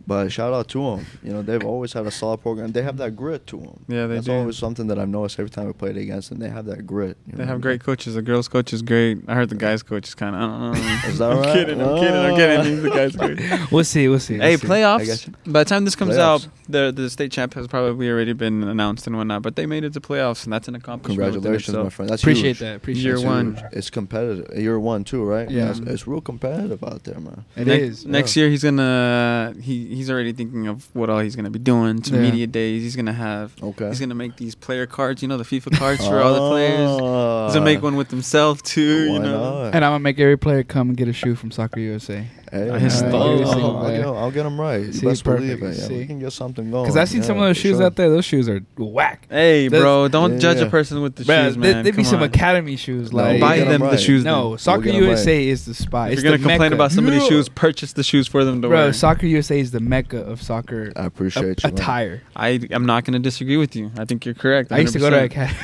But shout out to them. You know, they've always had a solid program. They have that grit to them. Yeah, they That's do. That's always something that I've noticed every time I played against them. They have that grit. You they know have great mean? coaches. The girls' coach is great. I heard the guys' coach is kind of, I don't know. Is that I'm right? Kidding, oh. I'm kidding. I'm kidding. I'm kidding. He's the guys' coach. We'll see. We'll see. We'll hey, see. Playoffs. By the time this comes playoffs. out, the the state champ has probably already been announced and whatnot. But they made it to playoffs, and that's an accomplishment. Congratulations, my friend. That's Appreciate huge. that. Appreciate Year one. Huge. It's competitive. Year one, too, right? Yeah. It's, it's real competitive out there, man. It ne- is. Next yeah. year, he's going to... he. He's already thinking of what all he's gonna be doing to yeah. media days. He's gonna have. Okay. He's gonna make these player cards. You know, the FIFA cards for all the players. He's gonna make one with himself too. Why you know. Not? And I'm gonna make every player come and get a shoe from Soccer U S A. Hey, right. I'll, I'll, get, I'll get them right. See, Best perfect. believe it. Yeah, we can get something going. Because I've seen yeah, some of those shoes sure. out there. Those shoes are whack. Hey, That's, bro, don't yeah, judge yeah. a person with the Bruh, shoes, man. There'd be on. some academy shoes. No, like buy them right. the shoes. No, then. Soccer we'll U S A right. is the spot. If it's you're gonna complain mecca. about somebody's yeah. shoes, purchase the shoes for them to bro, wear. Bro, Soccer U S A is the mecca of soccer. I appreciate a- you. Attire. I I'm not gonna disagree with you. I think you're correct. I used to go to academy.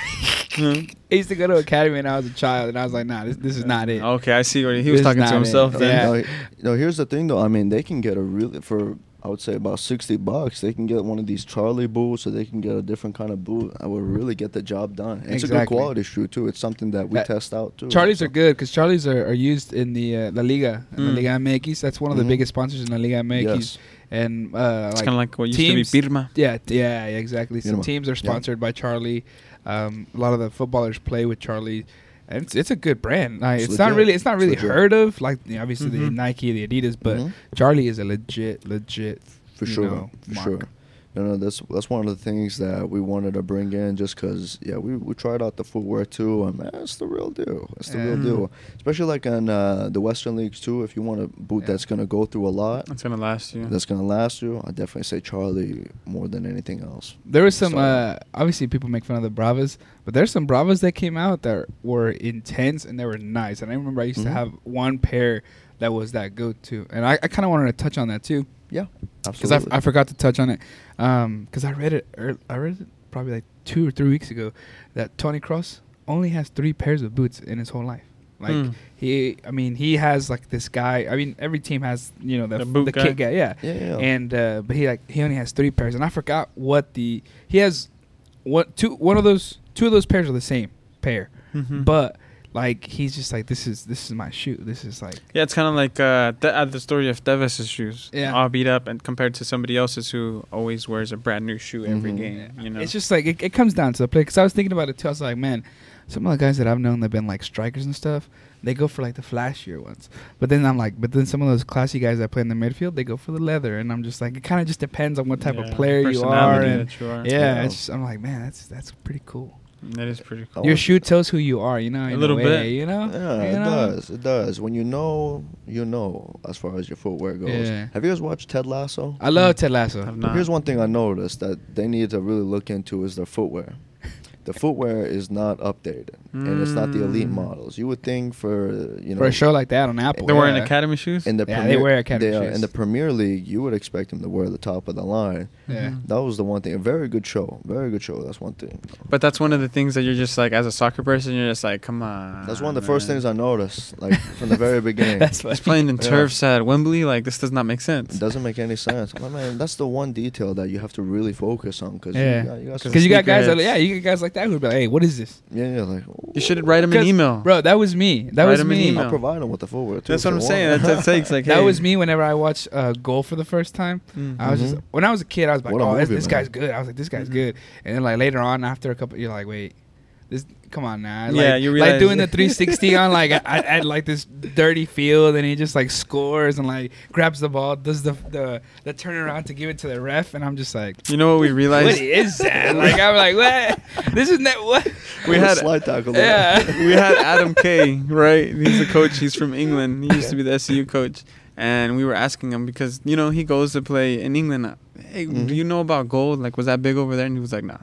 I used to go to academy when I was a child, and I was like, nah, this, this is not it. Okay, I see what he, he was talking to himself then. No, here's the thing, though. I mean, they can get a really, for, I would say, about sixty bucks. They can get one of these Charly boots, or they can get a different kind of boot. I would really get the job done. And exactly. It's a good quality shoe, too. It's something that we that test out, too. Charlys so. are good, because Charlys are, are used in the uh, La Liga, mm. La Liga M X. That's one of mm-hmm. the biggest sponsors in La Liga M X. Yes. And, uh, it's like kind of like what used teams, to be Pirma. Yeah, yeah, exactly. Some Pirma. teams are sponsored yeah. by Charly. Um, a lot of the footballers play with Charly. It's it's a good brand. Like, it's, it's not really it's not really it's heard of like you know, obviously mm-hmm. the Nike, the Adidas, but mm-hmm. Charly is a legit legit for sure, know, for mark. sure. you know, that's that's one of the things that we wanted to bring in, just because, yeah, we, we tried out the footwear too, and man, it's the real deal. It's the yeah. real deal. Especially like in uh, the Western leagues too, if you want a boot yeah. that's going to go through a lot. That's going to last you. That's going to last you. I definitely say Charly more than anything else. There was some, so, uh, obviously people make fun of the Bravas, but there's some Bravas that came out that were intense and they were nice. And I remember I used mm-hmm. to have one pair that was that go-to. And I, I kind of wanted to touch on that too. Yeah, absolutely. Because I, f- I forgot to touch on it. Because um, I read it early, I read it probably like two or three weeks ago that Toni Kroos only has three pairs of boots in his whole life. Like, mm. he, I mean, he has like this guy. I mean, every team has, you know, the, the, boot the guy. kid guy. Yeah. yeah, yeah. And, uh, but he like, he only has three pairs. And I forgot what the, he has what two, one of those, two of those pairs are the same pair. Mm-hmm. But, like, he's just like, this is this is my shoe. This is like... Yeah, it's kind of like uh, the, the story of Tevez' shoes. Yeah. All beat up and compared to somebody else's who always wears a brand new shoe mm-hmm. every game. Yeah. You know? It's just like, it, it comes down to the play. Because I was thinking about it too. I was like, man, some of the guys that I've known that have been like strikers and stuff, they go for like the flashier ones. But then I'm like, but then some of those classy guys that play in the midfield, they go for the leather. And I'm just like, it kind of just depends on what type yeah. of player you are. And that you are. Yeah. yeah. It's just, I'm like, man, that's that's pretty cool. That is pretty cool. Your shoe tells who you are, you know, in a little a way, bit, you know? Yeah, you know? It does. It does. When you know, you know, as far as your footwear goes. Yeah. Have you guys watched Ted Lasso? I love Ted Lasso. I've not. Here's one thing I noticed that they need to really look into is their footwear. The footwear is not updated, mm. and it's not the elite models. You would think for, you know, for a show like that on Apple, they're yeah. wearing academy shoes. In the yeah, Premier, they wear academy they shoes. In the Premier League, you would expect them to wear the top of the line. Yeah, that was the one thing. A very good show, very good show. That's one thing. But that's one of the things that you're just like, as a soccer person, you're just like, come on. That's one of the man. first things I noticed, like from the very beginning. That's it's playing in yeah. turfs at Wembley. Like, this does not make sense. It doesn't make any sense. I mean, that's the one detail that you have to really focus on, because yeah. you got, you got, Cause Cause you got guys that, yeah, you got guys like. That would be like, hey, what is this? Yeah, yeah, like, oh. You should write him an email, bro. That was me. That write was me. I'll provide him with the forward. That's what I'm saying. That takes like hey. That was me. Whenever I watched uh, Goal for the first time, mm-hmm. I was just when I was a kid, I was like, what oh, movie, this man. guy's good. I was like, this guy's mm-hmm. good. And then like later on, after a couple, you're like, wait, this. Come on now. Nah. Like, yeah, you realize. Like doing the three sixty on like at like this dirty field, and he just like scores and like grabs the ball, does the the the turnaround to give it to the ref, and I'm just like, you know what we realized? What is that? Like I'm like, what? This is not what we had. Slide tackle. Yeah, we had Adam Kay, right? He's the coach. He's from England. He used yeah. to be the S C U coach, and we were asking him because you know he goes to play in England. Hey, mm-hmm. do you know about gold? Like, was that big over there? And he was like, nah.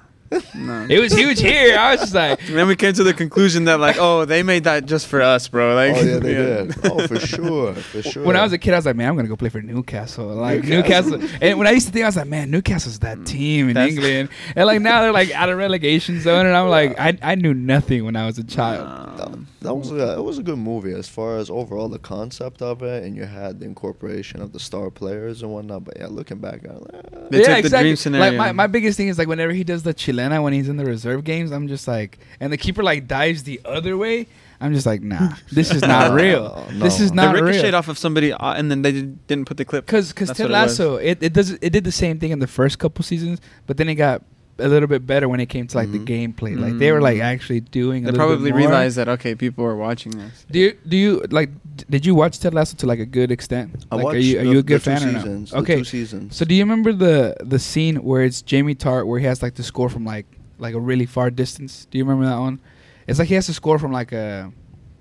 No. It was huge here. I was just like, and then we came to the conclusion that like, oh, they made that just for us, bro. Like, oh yeah, they yeah. did. Oh, for sure, for sure. When I was a kid, I was like, man, I'm gonna go play for Newcastle. Like Newcastle. Newcastle. And when I used to think, I was like, man, Newcastle's that team in That's England. And like now they're like out of relegation zone, and I'm like, I I knew nothing when I was a child. Um, that, that was a, it was a good movie as far as overall the concept of it, and you had the incorporation of the star players and whatnot. But yeah, looking back, I like, uh, they yeah, took exactly. the dream scenario. Like my my biggest thing is like whenever he does the Chile. When he's in the reserve games, I'm just like, and the keeper like dives the other way. I'm just like, nah, this is not real. No. This is not real. They ricocheted off of somebody, uh, and then they did, didn't put the clip. Because Ted Lasso, it, it it does it did the same thing in the first couple seasons, but then it got a little bit better when it came to like mm-hmm. the gameplay. Mm-hmm. Like they were like actually doing. They a probably bit more. Realized that okay, people are watching this. Do you do you like? D- did you watch Ted Lasso to like a good extent? I like, watched. Are you, are the, you a good fan two seasons, or no? Okay, the two seasons. So do you remember the the scene where it's Jamie Tart where he has like to score from like like a really far distance? Do you remember that one? It's like he has to score from like a.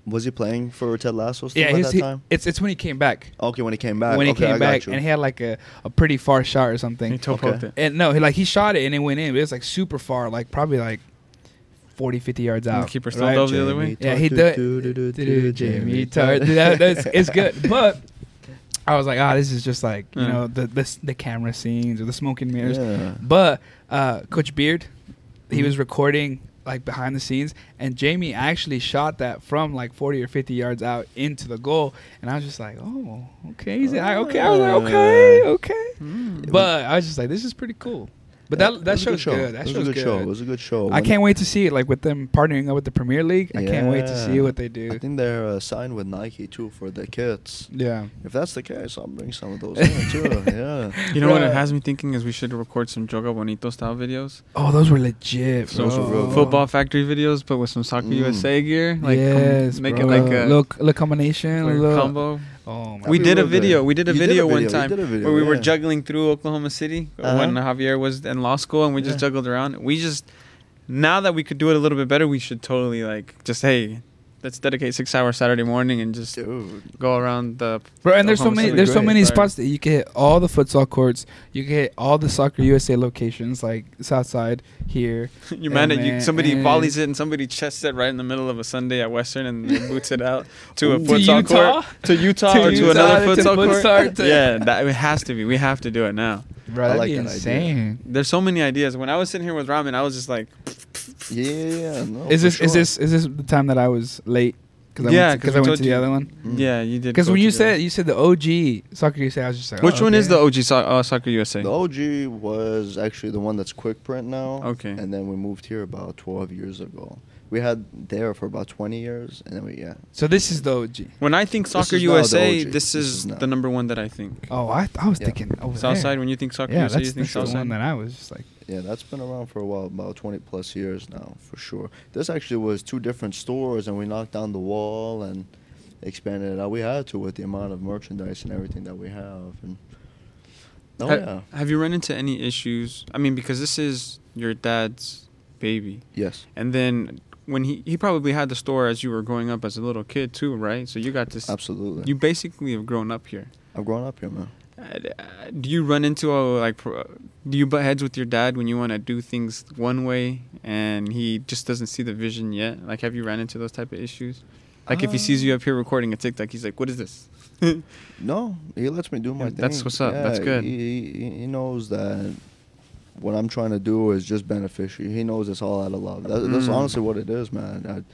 Was he playing for Ted Lasso still yeah, at that he, time? It's it's when he came back. Okay, when he came back. When he okay, came I back, and he had like a, a pretty far shot or something. He toe-poked okay. it. And no, he, like he shot it and it went in, but it was like super far, like probably like forty, fifty yards out. And the keeper still right? dove the other way. Yeah, he did. Jamie Tart. It's good, but. I was like, ah, oh, this is just like, you know, the the the camera scenes or the smoke and mirrors. But Coach Beard, he was recording. Like behind the scenes, and Jamie actually shot that from like forty or fifty yards out into the goal, and I was just like, oh, okay, he's like, okay, I was like, okay, okay, mm. but I was just like, this is pretty cool. But yeah, that that show's show. good. That show's good. Show. It was a good show. I can't wait to see it, like with them partnering up with the Premier League. I yeah. can't wait to see what they do. I think they're uh, signed with Nike too for their kits. Yeah. If that's the case, I'll bring some of those in too. Yeah. You know yeah. what it has me thinking is we should record some Joga Bonito style videos. Oh, those were legit. Bro. Those were real football factory videos, but with some Soccer mm. U S A gear. Like yes, com- make bro. it like a little, little combination, little combo. Oh my we, did video, we did a you video. We did a video one time we video, where we yeah. were juggling through Oklahoma City uh-huh. when Javier was in law school, and we just yeah. juggled around. We just now that we could do it a little bit better, we should totally like just hey, let's dedicate six hours Saturday morning and just Dude. go around the. Bro, and Oklahoma there's so many City. there's so many spots that you can hit all the futsal courts. You can hit all the Soccer U S A locations like Southside here. You're mad at you. Somebody volleys it and somebody chests it right in the middle of a Sunday at Western and boots it out to a futsal court, to Utah, to or Utah, to another futsal court. To yeah, that it has to be. We have to do it now. Bro, that'd like be insane. Idea. There's so many ideas. When I was sitting here with Ramin, I was just like, yeah. No, is this sure. is this is this the time that I was late? Cause yeah, because I went to, I went to the other one. Mm. Yeah, you did. Because when you said you said the O G Soccer U S A, I was just like, which oh, one okay. is the O G so- uh, Soccer U S A? The O G was actually the one that's quick print now. Okay. And then we moved here about twelve years ago. We had there for about twenty years, and then we yeah. So this is the O G. When I think Soccer U S A, this is, this is the number one that I think. Oh, I th- I was yeah. thinking over Southside. There. When you think Soccer yeah, U S A, you think Southside. The one that I was just like. Yeah, that's been around for a while, about twenty plus years now, for sure. This actually was two different stores, and we knocked down the wall and expanded it out. We had to with the amount of merchandise and everything that we have. And oh ha- yeah. Have you run into any issues? I mean, because this is your dad's baby. Yes. And then. When he, he probably had the store as you were growing up as a little kid too, right? So you got this. Absolutely. You basically have grown up here. I've grown up here, man. Uh, do you run into a, like, do you butt heads with your dad when you want to do things one way and he just doesn't see the vision yet? Like, have you ran into those type of issues? Like, uh, if he sees you up here recording a TikTok, he's like, "What is this?" No, he lets me do my yeah, thing. That's what's up. Yeah, that's good. He, he he knows that. What I'm trying to do is just beneficial. He knows it's all out of love. That, that's mm. honestly what it is, man.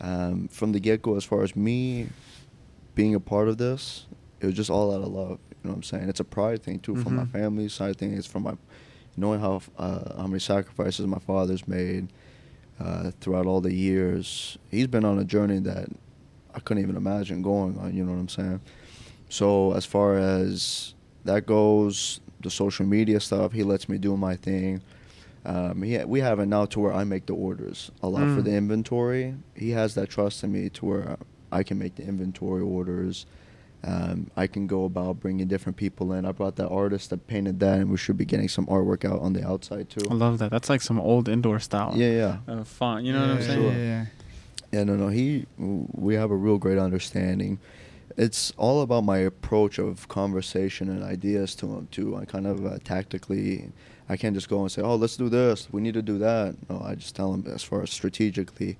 I, um, from the get-go, as far as me being a part of this, it was just all out of love. You know what I'm saying? It's a pride thing, too, mm-hmm. from my family side thing. It's from my knowing how uh, how many sacrifices my father's made uh, throughout all the years. He's been on a journey that I couldn't even imagine going on, you know what I'm saying? So as far as that goes, the social media stuff, he lets me do my thing. Um, he, we have it now to where I make the orders a lot mm. for the inventory. He has that trust in me to where I can make the inventory orders. Um, I can go about bringing different people in. I brought that artist that painted that, and we should be getting some artwork out on the outside too. I love that. That's like some old indoor style. Yeah, yeah. Uh, font. You know yeah, what I'm saying? Sure. Yeah, yeah. Yeah, no, no. He, we have a real great understanding. It's all about my approach of conversation and ideas to him, too. I kind of uh, tactically, I can't just go and say, oh, let's do this. We need to do that. No, I just tell him as far as strategically,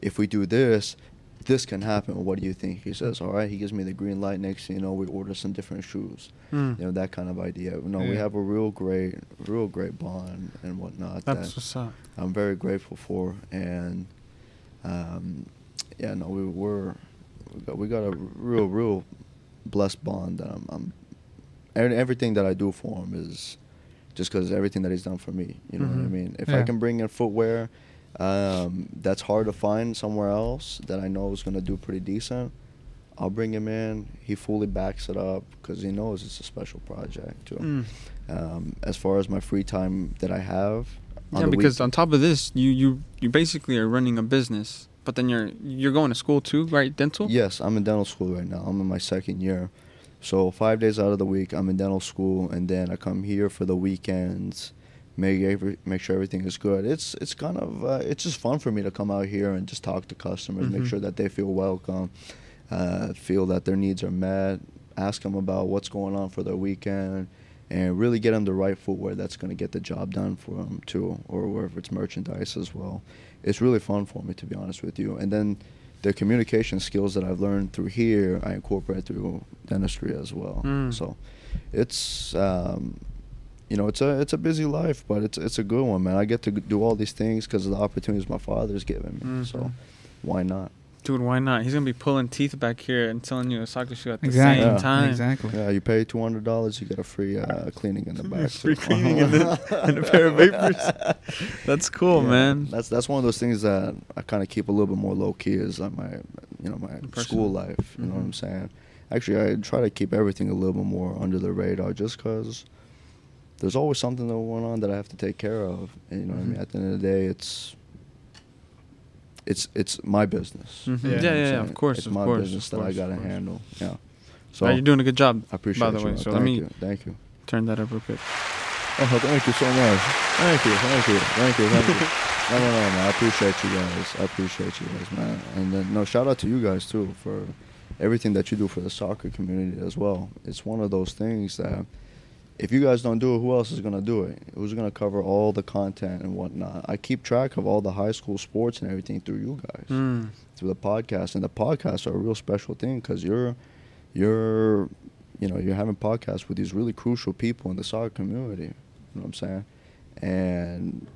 if we do this, this can happen. What do you think? He says, all right. He gives me the green light. Next, you know, we order some different shoes. Mm. You know, that kind of idea. No, yeah. we have a real great, real great bond and whatnot. That's that what's up. I'm very grateful for. And, um, yeah, no, we were... We got, we got a real, real blessed bond. Um, I'm, and everything that I do for him is just because everything that he's done for me. You know mm-hmm. what I mean? If yeah. I can bring in footwear um, that's hard to find somewhere else that I know is going to do pretty decent, I'll bring him in. He fully backs it up because he knows it's a special project too. Mm. Um, as far as my free time that I have. On yeah, the because week- on top of this, you, you, you basically are running a business. But then you're you're going to school too, right? Dental? Yes, I'm in dental school right now. I'm in my second year. So five days out of the week, I'm in dental school. And then I come here for the weekends, make every, make sure everything is good. It's it's kind of, uh, it's just fun for me to come out here and just talk to customers, mm-hmm. make sure that they feel welcome, uh, feel that their needs are met, ask them about what's going on for their weekend, and really get them the right footwear that's going to get the job done for them too, or wherever it's merchandise as well. It's really fun for me, to be honest with you. And then the communication skills that I've learned through here, I incorporate through dentistry as well. Mm. So it's, um, you know, it's a it's a busy life, but it's it's a good one, man. I get to do all these things because of the opportunities my father's given me. Mm-hmm. So why not? Dude, why not? He's going to be pulling teeth back here and selling you a soccer shoe at the exactly. same yeah. time. Exactly. Yeah, you pay two hundred dollars, you get a free uh, cleaning in the back. Free so. cleaning and, a, and a pair of vapors. That's cool, yeah, man. That's that's one of those things that I kind of keep a little bit more low-key is like my, you know, my Personal. school life. You mm-hmm. know what I'm saying? Actually, I try to keep everything a little bit more under the radar just because there's always something going on that I have to take care of. And you know mm-hmm. what I mean? At the end of the day, it's... It's it's my business. Mm-hmm. Yeah, yeah, yeah, yeah, of course, it's of my course, business that course, I gotta handle. Yeah, So right, you're doing a good job. I appreciate by the you. way. So thank let me you. Thank you. Turn that over quick. Oh, thank you so much. Thank you, thank you, thank you, thank you. No, no, no, man. I appreciate you guys. I appreciate you guys, man. And then, no, shout out to you guys too for everything that you do for the soccer community as well. It's one of those things that if you guys don't do it, who else is going to do it? Who's going to cover all the content and whatnot? I keep track of all the high school sports and everything through you guys, mm. through the podcast. And the podcasts are a real special thing because you're, you're, you know, you're having podcasts with these really crucial people in the soccer community. You know what I'm saying? And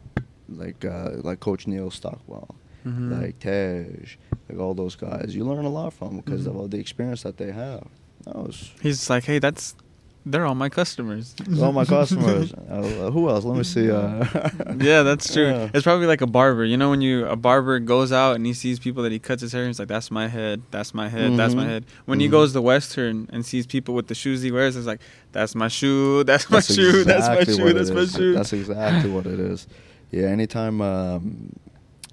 like, uh, like Coach Neil Stockwell, mm-hmm. like Tej, like all those guys. You learn a lot from them because mm-hmm. of all the experience that they have. That was He's like, hey, that's... They're all my customers. They're all my customers. Uh, who else? Let me see. Uh, yeah, that's true. Yeah. It's probably like a barber. You know, when you a barber goes out and he sees people that he cuts his hair, and he's like, that's my head, that's my head, mm-hmm. that's my head. When mm-hmm. he goes to Western and sees people with the shoes he wears, it's like, that's my shoe, that's my that's shoe, exactly that's my shoe, that's my is. shoe. That's exactly what it is. Yeah, anytime um,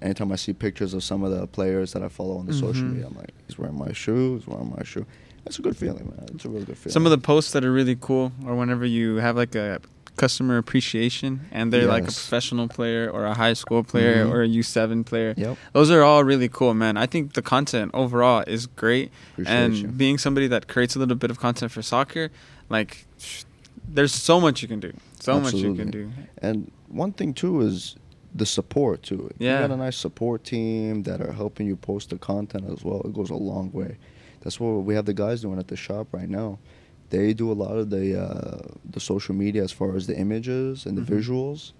anytime I see pictures of some of the players that I follow on the mm-hmm. social media, I'm like, he's wearing my shoe, he's wearing my shoe. It's a good feeling, man. It's a really good feeling. Some of the posts that are really cool are whenever you have like a customer appreciation and they're yes. like a professional player or a high school player mm-hmm. or a U seven player. Yep. Those are all really cool, man. I think the content overall is great. Appreciate and you. Being somebody that creates a little bit of content for soccer, like there's so much you can do. So Absolutely. much you can do. And one thing too is the support to it. Yeah. You got a nice support team that are helping you post the content as well. It goes a long way. That's what we have the guys doing at the shop right now. They do a lot of the uh, the social media as far as the images and the mm-hmm. visuals.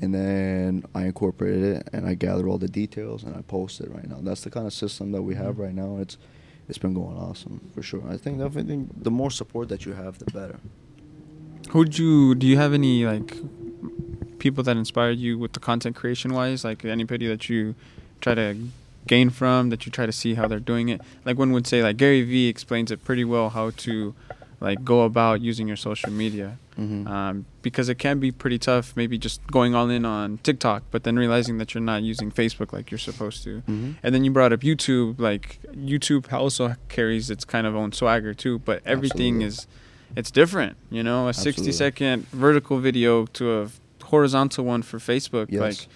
And then I incorporated it and I gathered all the details and I post it right now. That's the kind of system that we have mm-hmm. right now. It's It's been going awesome for sure. I think everything, the more support that you have, the better. Who'd you, do you have any like people that inspired you with the content creation wise? Like anybody that you try to gain from, that you try to see how they're doing it? Like one would say, like Gary Vee explains it pretty well how to like go about using your social media, mm-hmm. um, because it can be pretty tough maybe just going all in on TikTok but then realizing that you're not using Facebook like you're supposed to, mm-hmm. and then you brought up YouTube. Like YouTube also carries its kind of own swagger too, but everything Absolutely. is it's different, you know, a Absolutely. sixty second vertical video to a horizontal one for Facebook. Yes. Like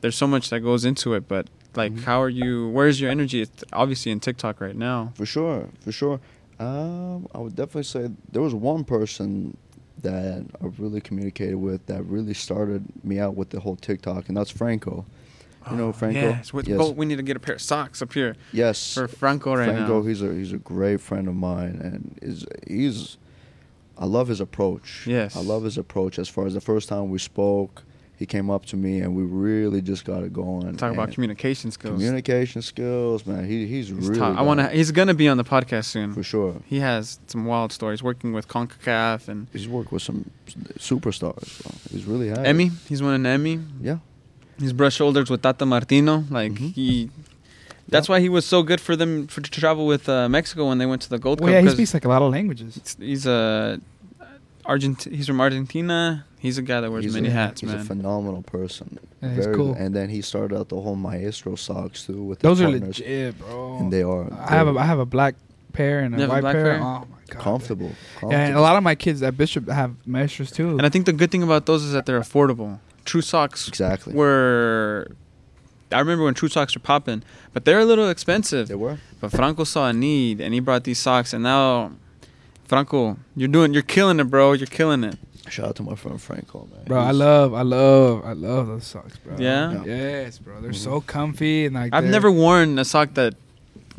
there's so much that goes into it, but like, mm-hmm. how are you, where's your energy? It's obviously in TikTok right now. For sure, for sure. Um, I would definitely say there was one person that I really communicated with that really started me out with the whole TikTok, and that's Franco. Oh, you know Franco? Yes. With, yes. Oh, we need to get a pair of socks up here. Yes. For Franco right Franco, now. Franco, he's a, he's a great friend of mine, and is he's, I love his approach. Yes. I love his approach as far as the first time we spoke. He came up to me, and we really just got it going. Talk about communication skills. Communication skills, man. He he's, he's really. I want to. He's gonna be on the podcast soon. For sure. He has some wild stories working with CONCACAF, and he's worked with some superstars. So he's really had Emmy. It. He's won an Emmy. Yeah. He's brushed shoulders with Tata Martino. Like mm-hmm. he. That's why he was so good for them for, to travel with uh, Mexico when they went to the Gold well, Cup. Yeah, he speaks like a lot of languages. He's a. Uh, Argent- he's from Argentina. He's a guy that wears he's many a, hats, he's man. He's a phenomenal person. Yeah, he's Very, cool. And then he started out the whole Maestro socks, too. With Those the are partners. legit, bro. And they are. I have a, I have a black pair and a white a pair. pair. Oh, my God. Comfortable. Comfortable. Yeah, and a lot of my kids at Bishop have Maestros, too. And I think the good thing about those is that they're affordable. True socks exactly. were... I remember when True Socks were popping, but they're a little expensive. They were. But Franco saw a need, and he brought these socks, and now... Franco, you're doing, you're killing it, bro. You're killing it. Shout out to my friend Franco, man. Bro, He's I love, I love, I love those socks, bro. Yeah? yeah. Yes, bro. They're mm-hmm. so comfy and like. I've never worn a sock that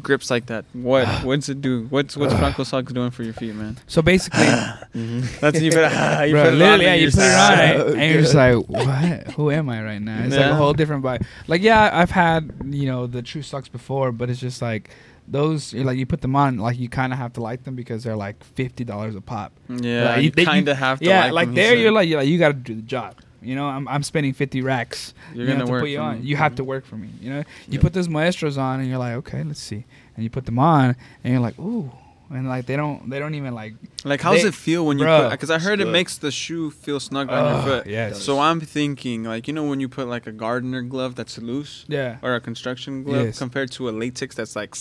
grips like that. What? What's it do? What's What's Franco socks doing for your feet, man? So basically, mm-hmm. that's you. Put, uh, you bro, put it on. Yeah, you put it on, and good. You're just like, what? Who am I right now? It's yeah. like a whole different vibe. Like, yeah, I've had you know the True Socks before, but it's just like. Those, like, you put them on, like, you kind of have to like them because they're, like, fifty dollars a pop. Yeah, like, you, you kind of have to yeah, like, like them. Yeah, like, there you're like, you're like, you got to do the job. You know, I'm I'm spending fifty racks. You're going to work put you on. Me. You have to work for me, you know? You yeah. put those Maestros on, and you're like, okay, let's see. And you put them on, and you're like, ooh. And, like, they don't they don't even, like... Like, how they, does it feel when you bro, put... Because I heard it makes the shoe feel snug uh, on your foot. Yes. So I'm thinking, like, you know when you put, like, a gardener glove that's loose? Yeah. Or a construction glove yes. compared to a latex that's, like...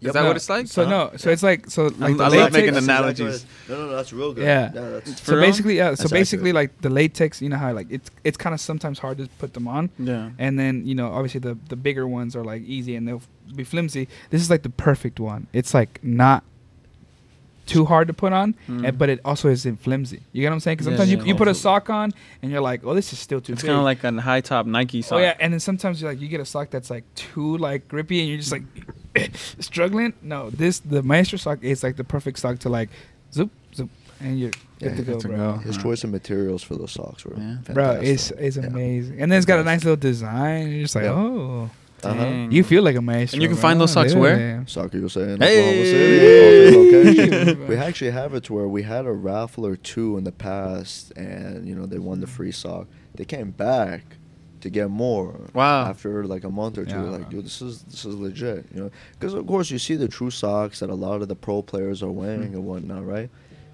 Yep. Is that no, what it's like? So no, so yeah. it's like so like I love making analogies. No, no, no, that's real good. Yeah. yeah that's so real? basically, yeah. So that's basically, accurate. like the latex, you know how like it's it's kind of sometimes hard to put them on. Yeah. And then you know, obviously the the bigger ones are like easy and they'll be flimsy. This is like the perfect one. It's like not too hard to put on, mm. and, but it also isn't flimsy. You get what I'm saying? Because sometimes yeah, yeah, you, you put a sock on and you're like, oh, this is still too. It's kind of like a high top Nike sock. Oh yeah, and then sometimes you like you get a sock that's like too like grippy and you're just like. struggling no this the Maestro sock is like the perfect sock to like zoop zoop and you're good yeah, to go, to bro. Go. His yeah. choice of materials for those socks were yeah. bro it's it's yeah. amazing, and then it's got a nice little design. You're just like yeah. oh uh-huh. you feel like a Maestro. And you can bro. find those socks yeah. where Soccer U S A in hey. Oklahoma City. We actually have it to where we had a raffle or two in the past, and you know they won the free sock. They came back to get more wow after like a month or two. Yeah, like wow. dude, this is this is legit, you know, because of course you see the true socks that a lot of the pro players are wearing mm-hmm. and whatnot, right?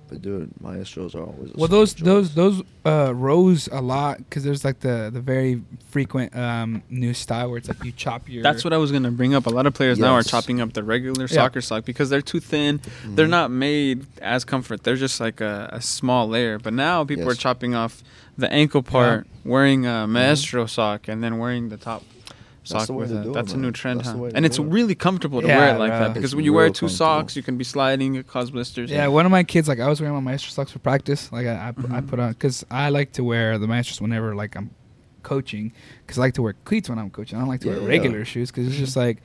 But dude, Maestros are always well those those those uh rose a lot because there's like the the very frequent um new style where it's like you chop your that's what I was going to bring up. A lot of players yes. now are chopping up the regular yeah. soccer sock because they're too thin. Mm-hmm. They're not made as comfort. They're just like a, a small layer, but now people yes. are chopping off the ankle part, yeah. wearing a Maestro mm-hmm. sock, and then wearing the top sock that's the with it. Doing, that's man. a new trend, huh? And it's it. really comfortable to yeah, wear it like yeah. that, because it's when you wear two socks, you can be sliding, it cause blisters. Yeah, one of my kids, like I was wearing my Maestro socks for practice. Like I, I, mm-hmm. I put on, because I like to wear the Maestros whenever like I'm coaching, because I like to wear cleats when I'm coaching. I don't like to yeah, wear yeah. regular shoes, because it's just like,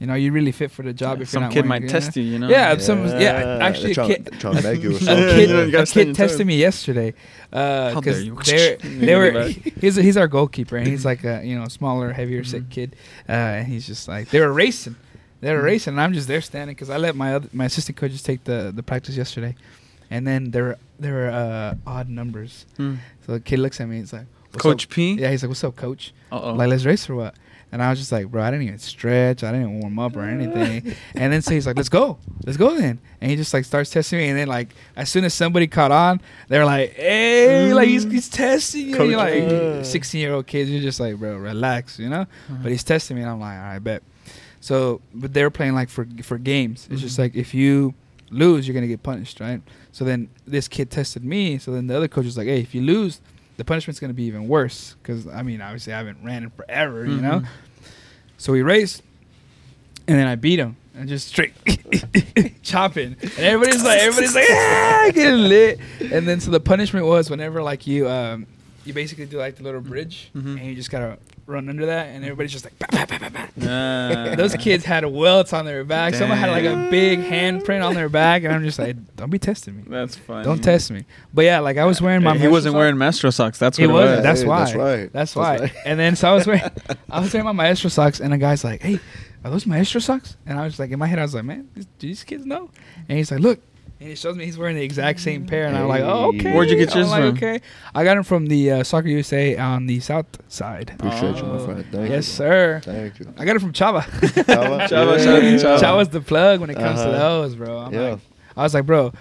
you know, you really fit for the job yeah, if you're not. Some kid might test you, you know. Yeah, yeah. some yeah. Actually, a kid, a kid, a kid tested me yesterday. Uh, How dare you? They were. He's he's our goalkeeper, and he's like a you know smaller, heavier, mm-hmm. sick kid, uh, and he's just like they were racing, they were mm-hmm. racing, and I'm just there standing because I let my other, my assistant coaches take the the practice yesterday, and then there were, there were uh, odd numbers, mm. so the kid looks at me, and he's like, Coach up? P. Yeah, he's like, what's up, Coach? Uh-oh. Like, let's race or what? And I was just like, bro, I didn't even stretch. I didn't warm up or anything. And then so he's like, let's go. Let's go then. And he just like starts testing me. And then like as soon as somebody caught on, they're like, hey, mm. like he's, he's testing you. And you're like sixteen-year-old kids. You're just like, bro, relax, you know. Uh-huh. But he's testing me. And I'm like, all right, bet. So but they were playing like for, for games. It's mm-hmm. just like if you lose, you're going to get punished, right? So then this kid tested me. So then the other coach was like, hey, if you lose, the punishment's going to be even worse, because, I mean, obviously I haven't ran in forever, mm-hmm. you know? So we raced, and then I beat him. And just straight chopping. And everybody's like, everybody's like, ah, getting lit. And then so the punishment was whenever, like, you um, you basically do, like, the little bridge, mm-hmm. and you just got to run under that, and everybody's just like, bah, bah, bah, bah, bah. Uh, those kids had welts on their back. Dang. Someone had, like, a big handprint on their back, and I'm just like, don't be testing me. That's funny. Don't test me. But, yeah, like, I was wearing my He Maestro wasn't socks. wearing Maestro socks. That's what it was. It was. That's, hey, why. that's why. That's why. That's why. And then so I was wearing I was wearing my Maestro socks, and a guy's like, hey, are those Maestro socks? And I was like, in my head, I was like, man, do these kids know? And he's like, look. And he shows me he's wearing the exact same pair, and hey. I'm like, oh, okay. Where'd you get yours I'm like, from? Okay, I got them from the uh, Soccer U S A on the south side. Appreciate oh. you, my friend. Thank yes, you, sir. Thank you. I got it from Chava. Chava, Chava, Chava, Chava. Chava's the plug when it comes uh-huh. to those, bro. I'm yeah. like, I was like, bro,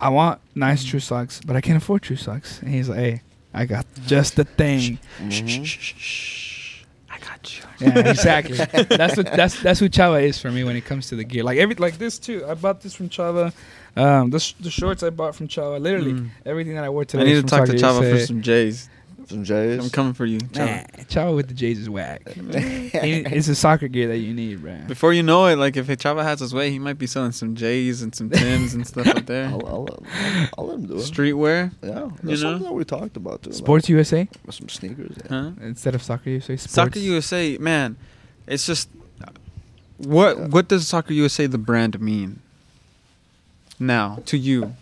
I want nice true socks, but I can't afford true socks. And he's like, hey, I got just the thing. Mm-hmm. I got you. Yeah, exactly. That's what that's that's who Chava is for me when it comes to the gear. Like every like this too. I bought this from Chava. Um, the sh- the shorts I bought from Chava. Literally mm. everything that I wore today. I need to talk Soccer to Chava U S A. For some J's. Some J's. I'm coming for you, Chava. Nah, Chava with the J's is whack. It's the soccer gear that you need, bro. Before you know it, like if Chava has his way, he might be selling some J's and some Tims and stuff up there. I'll, I'll, I'll, I'll let him do it. Streetwear. Yeah, that's you something know? That we talked about too. Sports like, U S A. Some sneakers. Yeah. Huh? Instead of Soccer U S A. Sports. Soccer U S A, man, it's just what yeah. what does Soccer U S A the brand mean now to you?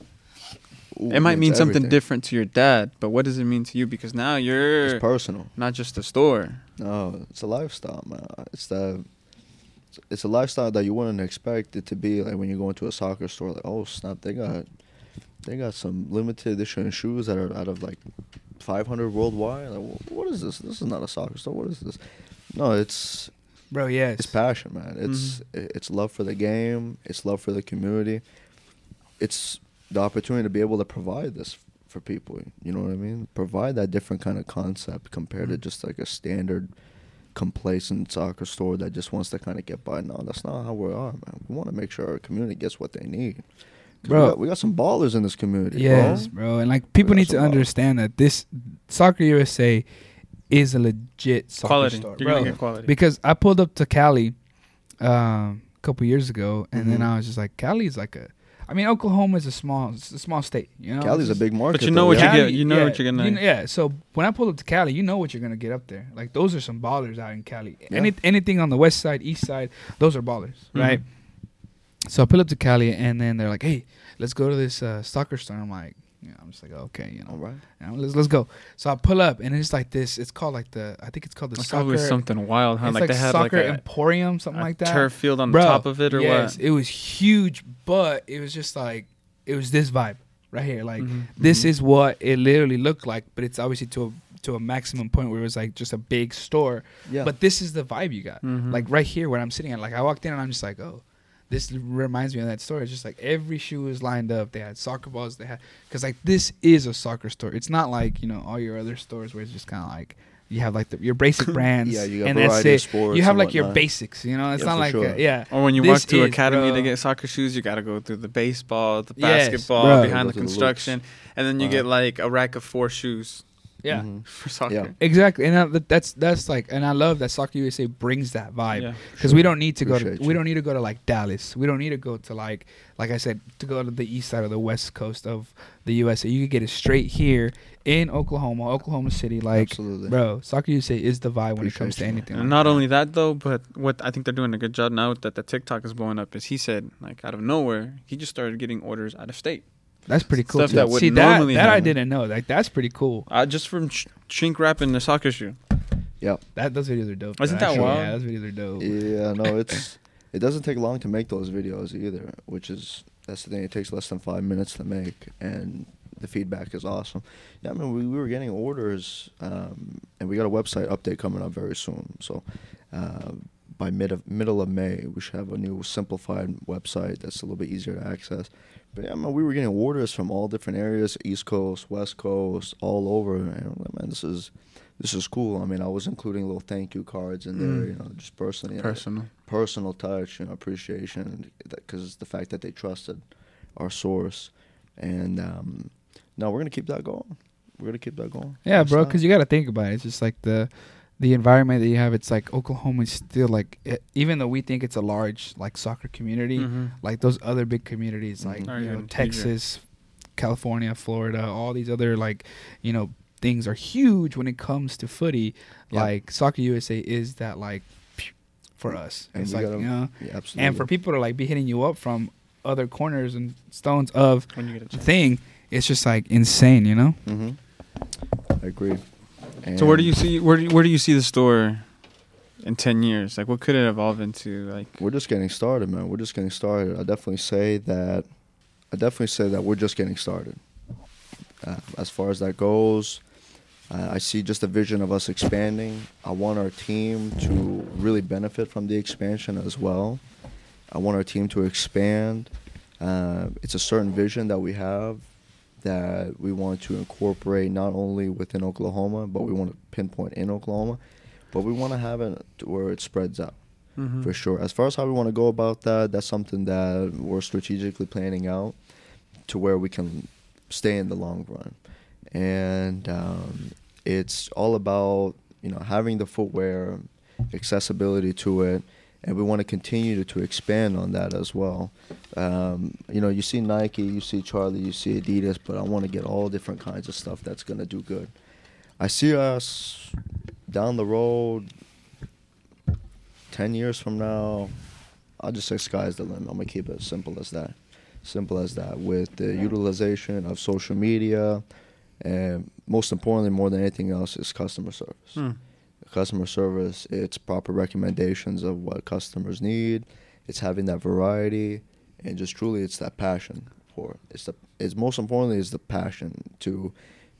Ooh, it might mean something everything. different to your dad, but what does it mean to you? Because now you're it's personal, not just a store. No, it's a lifestyle, man. It's the it's a lifestyle that you wouldn't expect it to be. Like when you go into a soccer store, like oh snap, they got they got some limited edition shoes that are out of like five hundred worldwide. Like, well, what is this? This is not a soccer store. What is this? No, it's bro, yeah, it's, it's passion, man. It's mm-hmm. it's love for the game. It's love for the community. It's the opportunity to be able to provide this f- for people, you know what I mean? Provide that different kind of concept compared mm-hmm. to just like a standard complacent soccer store that just wants to kind of get by. No, that's not how we are, man. We want to make sure our community gets what they need. Bro, we got, we got some ballers in this community. Yes, bro. bro. And like people need to ballers. understand that this Soccer U S A is a legit soccer quality. store. You're bro. Get quality. Because I pulled up to Cali um, a couple years ago, and mm-hmm. then I was just like, Cali's like a. I mean, Oklahoma is a small, it's a small state. You know, Cali's just a big market. But you know though, what yeah. you get. You know yeah. what you're gonna. You know, yeah. So when I pulled up to Cali, you know what you're gonna get up there. Like those are some ballers out in Cali. Yeah. Any anything on the west side, east side, those are ballers, mm-hmm. right? So I pull up to Cali, and then they're like, "Hey, let's go to this uh, soccer store." I'm like, you know, I'm just like, okay, you know, all right, you know, let's let's go. So I pull up, and it's like this. It's called like the. I think it's called the. It's soccer, always something wild, huh? It's like, like they had soccer like a, emporium, something a like that. Turf field on bro, top of it, or yes, what? It was huge. But it was just like, it was this vibe right here. Like, mm-hmm. this mm-hmm. is what it literally looked like, but it's obviously to a, to a maximum point where it was like just a big store. Yeah. But this is the vibe you got. Mm-hmm. Like right here where I'm sitting at, like I walked in and I'm just like, oh, this reminds me of that store. It's just like every shoe was lined up. They had soccer balls. They had, because like this is a soccer store. It's not like, you know, all your other stores where it's just kind of like, you have like the, your basic brands, yeah, you got and that's it. You have like whatnot. Your basics, you know. It's yeah, not like sure. a, yeah. Or when you this walk to is, academy bro. to get soccer shoes, you got to go through the baseball, the yes, basketball, bro. behind the construction, the and then you uh-huh. get like a rack of four shoes. Yeah, mm-hmm. for soccer. Yeah. Exactly, and I, that's that's like, and I love that Soccer U S A brings that vibe because yeah. we don't need to Appreciate go to, you. we don't need to go to like Dallas. We don't need to go to like, like I said, to go to the east side or the west coast of the U S A. You can get it straight here in Oklahoma, Oklahoma City. Like, Absolutely. bro, Soccer U S A is the vibe Appreciate when it comes to anything. And like not that. only that though, but what I think they're doing a good job now that the TikTok is blowing up is he said like out of nowhere he just started getting orders out of state. That's pretty cool. Stuff too. that would See, normally that, that I didn't know. Like that's pretty cool. Uh, just from sh- shrink wrapping the soccer shoe. Yep. That those videos are dope. Isn't that wild? Yeah, those videos are dope. Yeah, no, it's it doesn't take long to make those videos either, which is that's the thing. It takes less than five minutes to make, and the feedback is awesome. Yeah, I mean we, we were getting orders, um, and we got a website update coming up very soon. So. Uh, By mid of, middle of May, we should have a new simplified website that's a little bit easier to access. But yeah, man, we were getting orders from all different areas, East Coast, West Coast, all over. And like, man, this is this is cool. I mean, I was including little thank you cards in there, mm. you know, just personally, personal, know, personal touch, you know, appreciation, because the fact that they trusted our source. And um, no, we're gonna keep that going. We're gonna keep that going. Yeah, bro, because you got to think about it. It's just like the. The environment that you have, it's like Oklahoma is still like, it, even though we think it's a large like soccer community, mm-hmm. like those other big communities, like mm-hmm. you know, Texas, California, Florida, all these other like, you know, things are huge when it comes to footy. Yep. Like Soccer U S A is that like for us. And it's like, gotta, you know, yeah, and for people to like be hitting you up from other corners and stones of the thing, it's just like insane, you know? Mm-hmm. I agree. And so where do you see where do you, where do you see the store in ten years? Like what could it evolve into? Like we're just getting started, man. We're just getting started. I definitely say that. I definitely say that we're just getting started. Uh, as far as that goes, uh, I see just a vision of us expanding. I want our team to really benefit from the expansion as well. I want our team to expand. Uh, it's a certain vision that we have. That we want to incorporate not only within Oklahoma, but we want to pinpoint in Oklahoma, but we want to have it where it spreads out mm-hmm. for sure. As far as how we want to go about that, that's something that we're strategically planning out to where we can stay in the long run. And um, it's all about, you know, having the footwear, accessibility to it, and we want to continue to, to expand on that as well. Um, you know, you see Nike, you see Charly, you see Adidas, but I want to get all different kinds of stuff that's going to do good. I see us down the road, ten years from now, I'll just say sky's the limit. I'm going to keep it simple as that. Simple as that. With the utilization of social media, and most importantly, more than anything else, is customer service. Hmm. Customer service, it's proper recommendations of what customers need. It's having that variety, and just truly, it's that passion for it. It's the, it's most importantly, is the passion to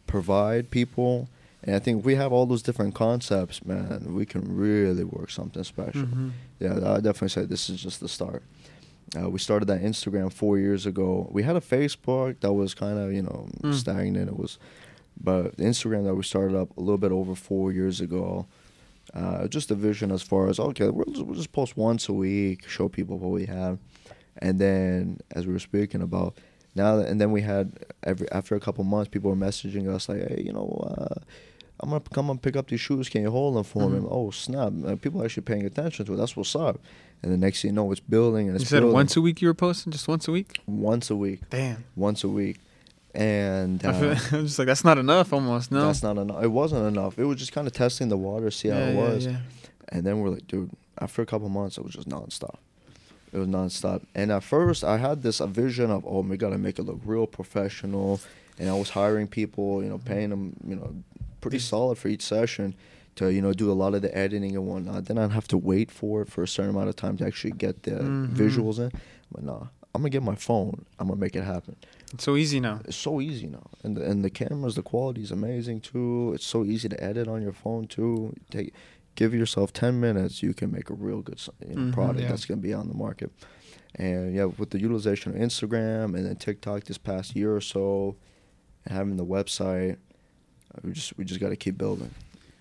provide people. And I think if we have all those different concepts, man, we can really work something special. Mm-hmm. Yeah, I definitely say this is just the start. Uh, we started that Instagram four years ago. We had a Facebook that was kind of, you know, mm. stagnant. It was, but the Instagram that we started up a little bit over four years ago. Uh, just a vision as far as, okay, we'll just, we'll just post once a week, show people what we have. And then, as we were speaking about, now, and then we had, every after a couple months, people were messaging us like, hey, you know, uh, I'm going to come and pick up these shoes. Can you hold them for mm-hmm. me? Oh, snap. Like, people are actually paying attention to it. That's what's up. And the next thing you know, it's building. And it's you said building. Once a week you were posting? Just once a week? Once a week. Damn. Once a week. And uh, I feel, I'm just like, that's not enough almost, no? That's not enough. It wasn't enough. It was just kind of testing the water, see how yeah, it was. Yeah, yeah. And then we're like, dude, after a couple months, it was just nonstop. It was nonstop. And at first, I had this a vision of, oh, we got to make it look real professional. And I was hiring people, you know, paying them, you know, pretty solid for each session to, you know, do a lot of the editing and whatnot. Then I'd have to wait for it for a certain amount of time to actually get the mm-hmm. visuals in. But nah, I'm going to get my phone. I'm going to make it happen. It's so easy now. It's so easy now. And the, and the cameras, the quality is amazing too. It's so easy to edit on your phone too. Take, give yourself ten minutes. You can make a real good you know, mm-hmm, product yeah. that's going to be on the market. And yeah, with the utilization of Instagram and then TikTok this past year or so, and having the website, we just we just got to keep building,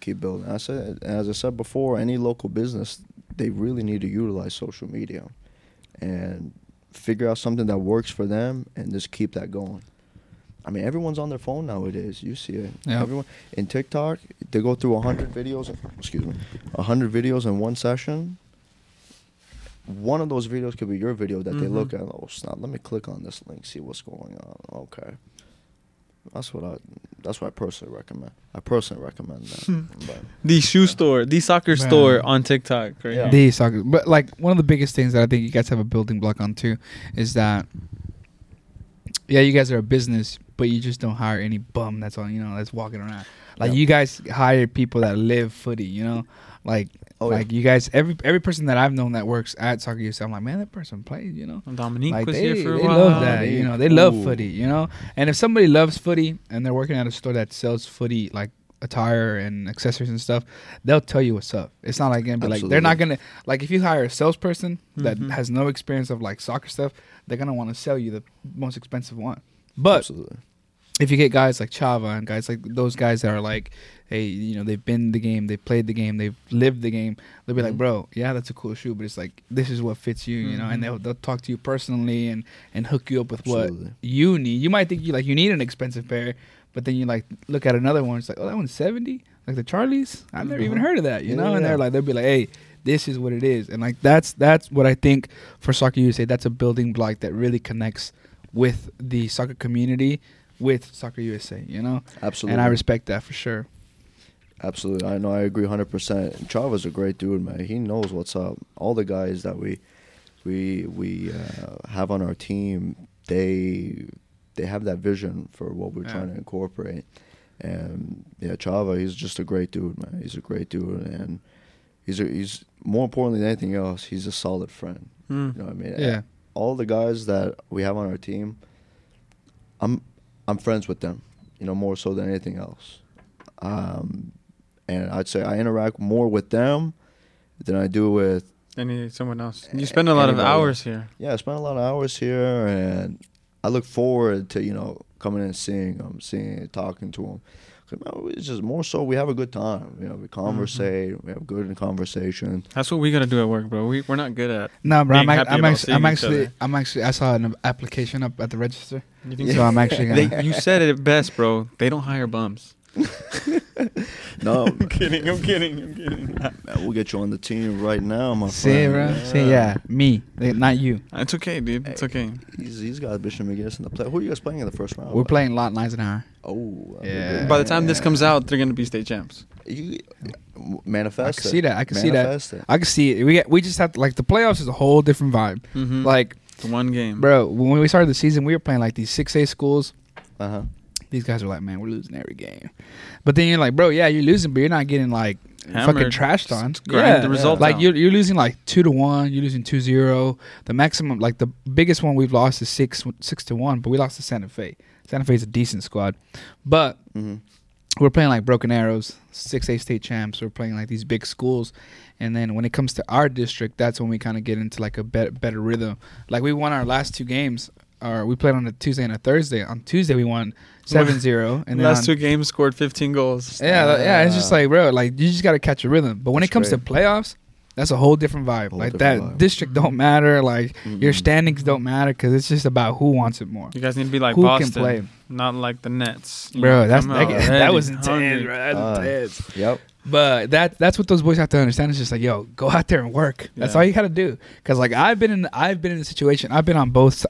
keep building. I said, as I said before, any local business, they really need to utilize social media and figure out something that works for them and just keep that going. I mean, everyone's on their phone nowadays. You see it. Yep. Everyone in TikTok, they go through one hundred videos. Excuse me, one hundred videos in one session. One of those videos could be your video that mm-hmm. they look at. Oh snap! Let me click on this link, see what's going on. Okay. That's what I. That's what I personally recommend. I personally recommend that. But, the shoe yeah. store, the soccer Man. store on TikTok, right? Yeah. The soccer, but like one of the biggest things that I think you guys have a building block on too is that. Yeah, you guys are a business, but you just don't hire any bum that's on, you know, that's walking around. Like yep. you guys hire people that live footy, you know, like. Oh, like yeah. you guys, every every person that I've known that works at Soccer U S A, I'm like, man, that person plays, you know. Dominique like was they, here for a they while. They love that, you know. They Ooh. love footy, you know. And if somebody loves footy and they're working at a store that sells footy, like attire and accessories and stuff, they'll tell you what's up. It's not like gonna be Absolutely. like they're not gonna like if you hire a salesperson that mm-hmm. has no experience of like soccer stuff, they're gonna want to sell you the most expensive one. But Absolutely. if you get guys like Chava and guys like those guys that are like, hey, you know, they've been the game, they've played the game, they've lived the game, they'll be mm-hmm. like, bro, yeah, that's a cool shoe, but it's like, this is what fits you, mm-hmm. you know, and they'll, they'll talk to you personally and, and hook you up with Absolutely. what you need. You might think you like you need an expensive pair, but then you like look at another one, it's like, oh, that one's seventy? Like the Charlies? I've mm-hmm. never even heard of that, you yeah, know? And yeah. they're like, they'll be like, hey, this is what it is. And like, that's that's what I think for Soccer U S A, that's a building block that really connects with the soccer community with Soccer U S A, you know? Absolutely. And I respect that for sure. Absolutely. I know. I agree one hundred percent. Chava's a great dude, man. He knows what's up. All the guys that we we we uh, have on our team, they they have that vision for what we're yeah. trying to incorporate. And, yeah, Chava, he's just a great dude, man. He's a great dude. And he's, a, he's more importantly than anything else, he's a solid friend. Mm. You know what I mean? Yeah. All the guys that we have on our team, I'm I'm friends with them, you know, more so than anything else. Um, and I'd say I interact more with them than I do with any someone else. You spend a lot anybody. of hours here. Yeah, I spend a lot of hours here, and I look forward to, you know, coming in and seeing them, seeing, talking to them. It's just more so we have a good time. You know, we conversate. Mm-hmm. We have good conversation. That's what we gotta do at work, bro. We we're not good at. No, nah, bro. I'm, I'm, actually, I'm actually, I'm actually. I saw an application up at the register. You think so? I'm actually. Gonna they, you said it best, bro. They don't hire bums. No, I'm kidding. I'm kidding. I'm kidding. Man, we'll get you on the team right now, my See, friend. Bro. Yeah. See, yeah, me, not you. It's okay, dude. It's okay. Hey, he's, he's got Bishop McGinnis in the play. Who are you guys playing in the first round? We're about? playing Lot Eisenhower. Oh, yeah. By the time yeah. this comes out, they're gonna be state champs. You manifest. I can it. see that. I can manifest see that. It. I can see it. We get, we just have to, like the playoffs is a whole different vibe. Mm-hmm. Like it's one game, bro. When we started the season, we were playing like these six A schools. Uh huh. These guys are like, man, we're losing every game. But then you're like, bro, yeah, you're losing, but you're not getting, like, Hammered. fucking trashed on. Yeah. The result like, you're, you're losing, like, two to one. You're losing two zero. The maximum, like, the biggest one we've lost is six, six to one, but we lost to Santa Fe. Santa Fe's a decent squad. But mm-hmm. we're playing, like, Broken Arrows, six A state champs. We're playing, like, these big schools. And then when it comes to our district, that's when we kind of get into, like, a be- better rhythm. Like, we won our last two games or we played on a Tuesday and a Thursday. On Tuesday we won seven zero and then last on, two games scored fifteen goals. Yeah, uh, yeah, it's just like, bro, like you just got to catch a rhythm. But when it comes great. to playoffs, that's a whole different vibe. Whole like different that vibe. District don't matter, like mm-hmm. your standings don't matter, cuz it's just about who wants it more. You guys need to be like who Boston, can play. Not like the Nets. You bro, know, that's that, that, that was intense, bro. That was uh, intense. Yep. But that that's what those boys have to understand. It's just like, yo, go out there and work. That's yeah. all you got to do. Cuz like I've been in I've been in a situation. I've been on both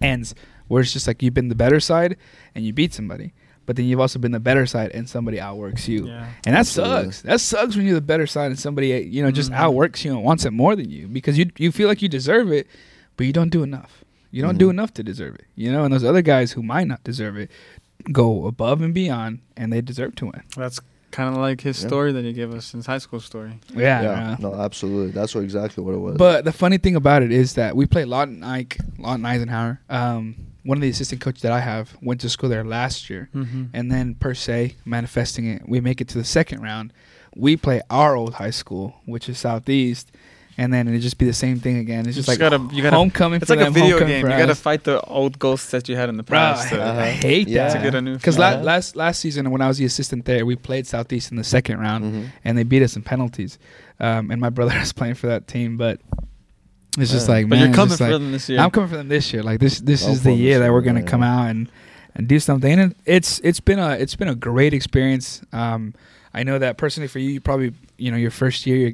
ends where it's just like you've been the better side and you beat somebody. But then you've also been the better side and somebody outworks you. Yeah. And that Absolutely. sucks. That sucks when you're the better side and somebody, you know, just mm-hmm. outworks you and wants it more than you, because you you feel like you deserve it, but you don't do enough. You don't mm-hmm. do enough to deserve it. You know, and those other guys who might not deserve it go above and beyond and they deserve to win. That's kind of like his yeah. story that he gave us, his high school story. Yeah, yeah. No, absolutely. That's what exactly what it was. But the funny thing about it is that we played Lawton Ike, Lawton Eisenhower. Um, one of the assistant coaches that I have went to school there last year, mm-hmm. and then per se manifesting it, we make it to the second round. We play our old high school, which is Southeast. And then it'd just be the same thing again. It's just, just like gotta, you gotta, homecoming for them. It's like a video game. You got to fight the old ghosts that you had in the past. Bro, I, uh-huh. I hate yeah. that. To get a new Because uh-huh. la- last last season when I was the assistant there, we played Southeast in the second round, mm-hmm. and they beat us in penalties. Um, and my brother was playing for that team, but it's just yeah. like, but man. But you're coming for like, them this year. I'm coming for them this year. Like This this well, is the year that we're going to yeah. come out and, and do something. And it's it's been a it's been a great experience. Um, I know that personally for you, you probably, you know, your first year, you're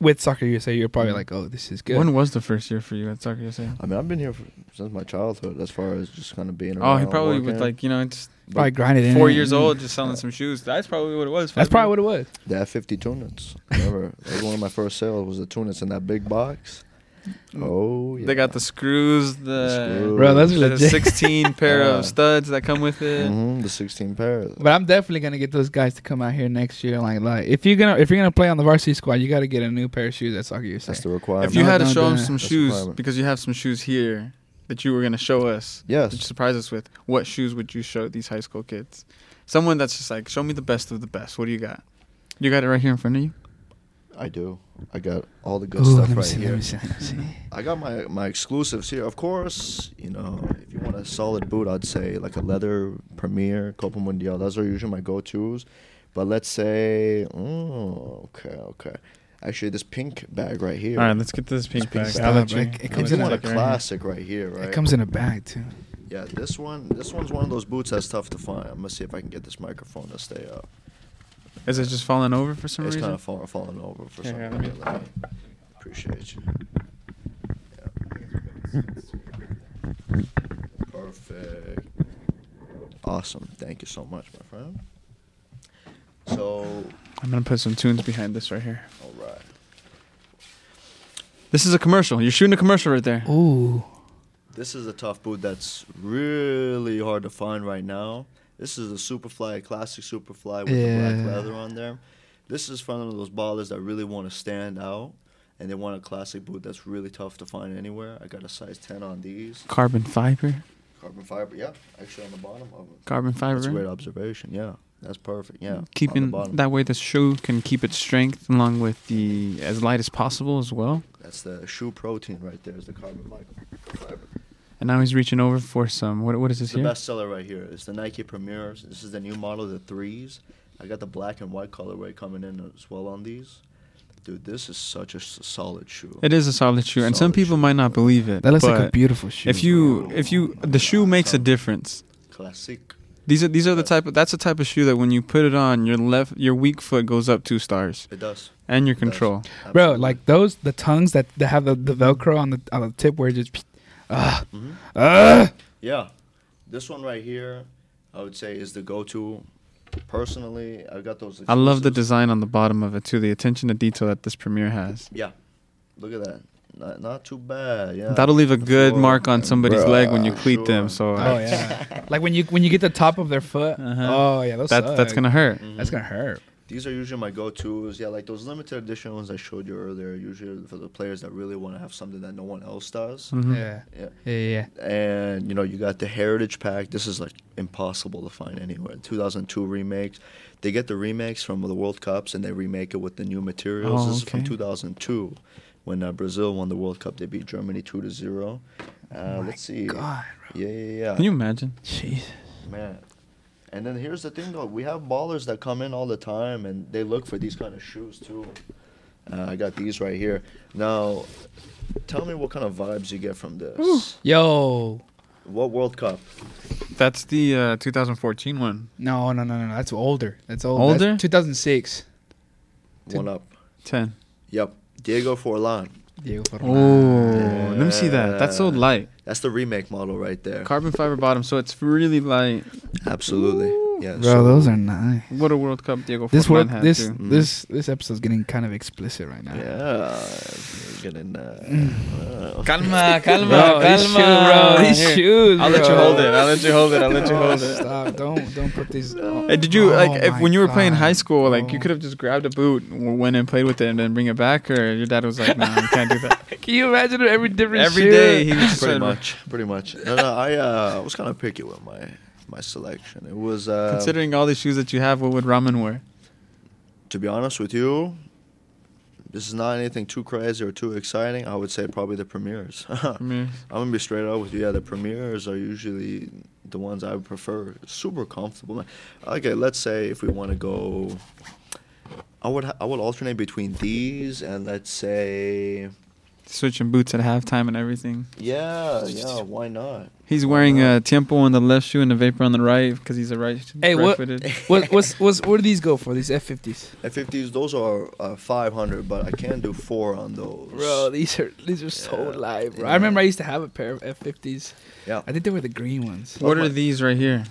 with Soccer U S A, you're probably like, oh, this is good. When was the first year for you at Soccer U S A? I mean, I've been here for, since my childhood, as far as just kind of being around. Oh, he probably would, like, you know, just probably grinded in. Four years old, just selling yeah. some shoes. That's probably what it was. That's probably what it was. They had fifty tunics. Remember, that was one of my first sales was the tunics in that big box. Oh, yeah. They got the screws, the, the, screws. Bro, that's the sixteen pair uh, of studs that come with it. Mm-hmm, the sixteen pair. But I'm definitely gonna get those guys to come out here next year. Like, like if you're gonna if you're gonna play on the varsity squad, you gotta get a new pair of shoes. That's all you say. That's the requirement. If you no, had to show them some that's shoes, because you have some shoes here that you were gonna show us, yes, that you surprise us with, what shoes would you show these high school kids? Someone that's just like, show me the best of the best. What do you got? You got it right here in front of you. I do. I got all the good Ooh, stuff right see, here. See, I got my, my exclusives here. Of course, you know, if you want a solid boot, I'd say like a leather Premier, Copa Mundial. Those are usually my go-tos. But let's say, oh, okay, okay. Actually, this pink bag right here. All right, let's get this pink this bag. Pink bag. It, it comes in a classic right here, right? It comes in a bag, too. Yeah, this one, this one's one of those boots that's tough to find. I'm going to see if I can get this microphone to stay up. Is it just falling over for some it's reason? It's kind of fall, falling over for yeah, some reason. Yeah, appreciate you. Yeah. Perfect. Awesome. Thank you so much, my friend. So I'm going to put some tunes behind this right here. All right. This is a commercial. You're shooting a commercial right there. Ooh. This is a tough boot that's really hard to find right now. This is a Superfly, a classic Superfly with yeah. the black leather on there. This is from those ballers that really want to stand out, and they want a classic boot that's really tough to find anywhere. I got a size ten on these. Carbon fiber? Carbon fiber, yeah. Actually, on the bottom of it. Carbon fiber? That's a great observation, yeah. That's perfect, yeah. Keeping that way the shoe can keep its strength along with the as light as possible as well. That's the shoe protein right there is the carbon fiber. And now he's reaching over for some. What What is this the here? The bestseller right here. It's the Nike Premier. This is the new model, the threes. I got the black and white colorway coming in as well on these. Dude, this is such a s- solid shoe. It is a solid shoe, solid and some people shoe. might not believe it. That looks like a beautiful shoe. If you, bro. if you, the shoe makes a difference. Classic. These are these are the type of that's the type of shoe that when you put it on, your left your weak foot goes up two stars. It does. And your it control, does. Bro. Like those the tongues that, that have the, the Velcro on the on the tip where it just. Uh, mm-hmm. uh. Yeah, this one right here, I would say is the go-to. Personally, I got those. Exclusives. I love the design on the bottom of it too. The attention to detail that this Premier has. Yeah, look at that. Not, not too bad. Yeah, that'll leave a good mark on somebody's Bruh, leg when you cleat sure. them. So. Oh yeah. Like when you when you get the top of their foot. Uh-huh. Oh yeah, those that, suck. That's gonna hurt. Mm-hmm. That's gonna hurt. These are usually my go-tos. Yeah, like those limited edition ones I showed you earlier, usually for the players that really want to have something that no one else does. Mm-hmm. Yeah. yeah. Yeah, yeah, And, you know, you got the Heritage Pack. This is, like, impossible to find anywhere. two thousand two remakes. They get the remakes from the World Cups, and they remake it with the new materials. Oh, this okay. is from two thousand two when uh, Brazil won the World Cup. They beat Germany two to zero. Uh, oh let's see. God, bro. Yeah, yeah, yeah. Can you imagine? Jesus. Man. And then here's the thing, though. We have ballers that come in all the time, and they look for these kind of shoes, too. Uh, I got these right here. Now, tell me what kind of vibes you get from this. Ooh. Yo. What World Cup? That's the uh, two thousand fourteen one. No, no, no, no. That's older. That's old. Older? That's two thousand six. One up. Ten. Yep. Diego Forlan. Diego Forlan. Oh, yeah. Let me see that. That's so light. That's the remake model right there. Carbon fiber bottom, so it's really light. Absolutely. Ooh. Yeah. Bro, so those are nice. What a World Cup Diego this Forlan had. This too. this this episode's getting kind of explicit right now. Yeah. Getting, uh, mm. Calma, calma, bro, calma. These shoes, bro. These Here. shoes, bro. I'll let you hold it. I'll let you hold it. I'll let you hold it. Stop. Don't don't put these. Oh. Hey, did you oh like if, when you were God. playing high school? Like oh. you could have just grabbed a boot, went and played with it, and then bring it back, or your dad was like, "No, nah, you can't do that." Can you imagine every different every shoe? day? He was just pretty much, pretty much. No, no. I uh, was kind of picky with my my selection. It was uh, considering all the shoes that you have. What would Ramin wear? To be honest with you. This is not anything too crazy or too exciting. I would say probably the premieres. Premieres. I'm going to be straight up with you. Yeah, the premieres are usually the ones I would prefer. Super comfortable. Okay, let's say if we want to go... I would ha- I would alternate between these and let's say... Switching boots at halftime and everything. Yeah, yeah, why not? He's wearing uh, a Tiempo on the left shoe and the Vapor on the right because he's a right. Hey, what, what, what's, what's, what do these go for, these F fifties? F fifties, those are uh, five hundred, but I can do four on those. Bro, these are these are yeah. so live, bro. Yeah. I remember I used to have a pair of F fifties. Yeah. I think they were the green ones. What oh, are these right here?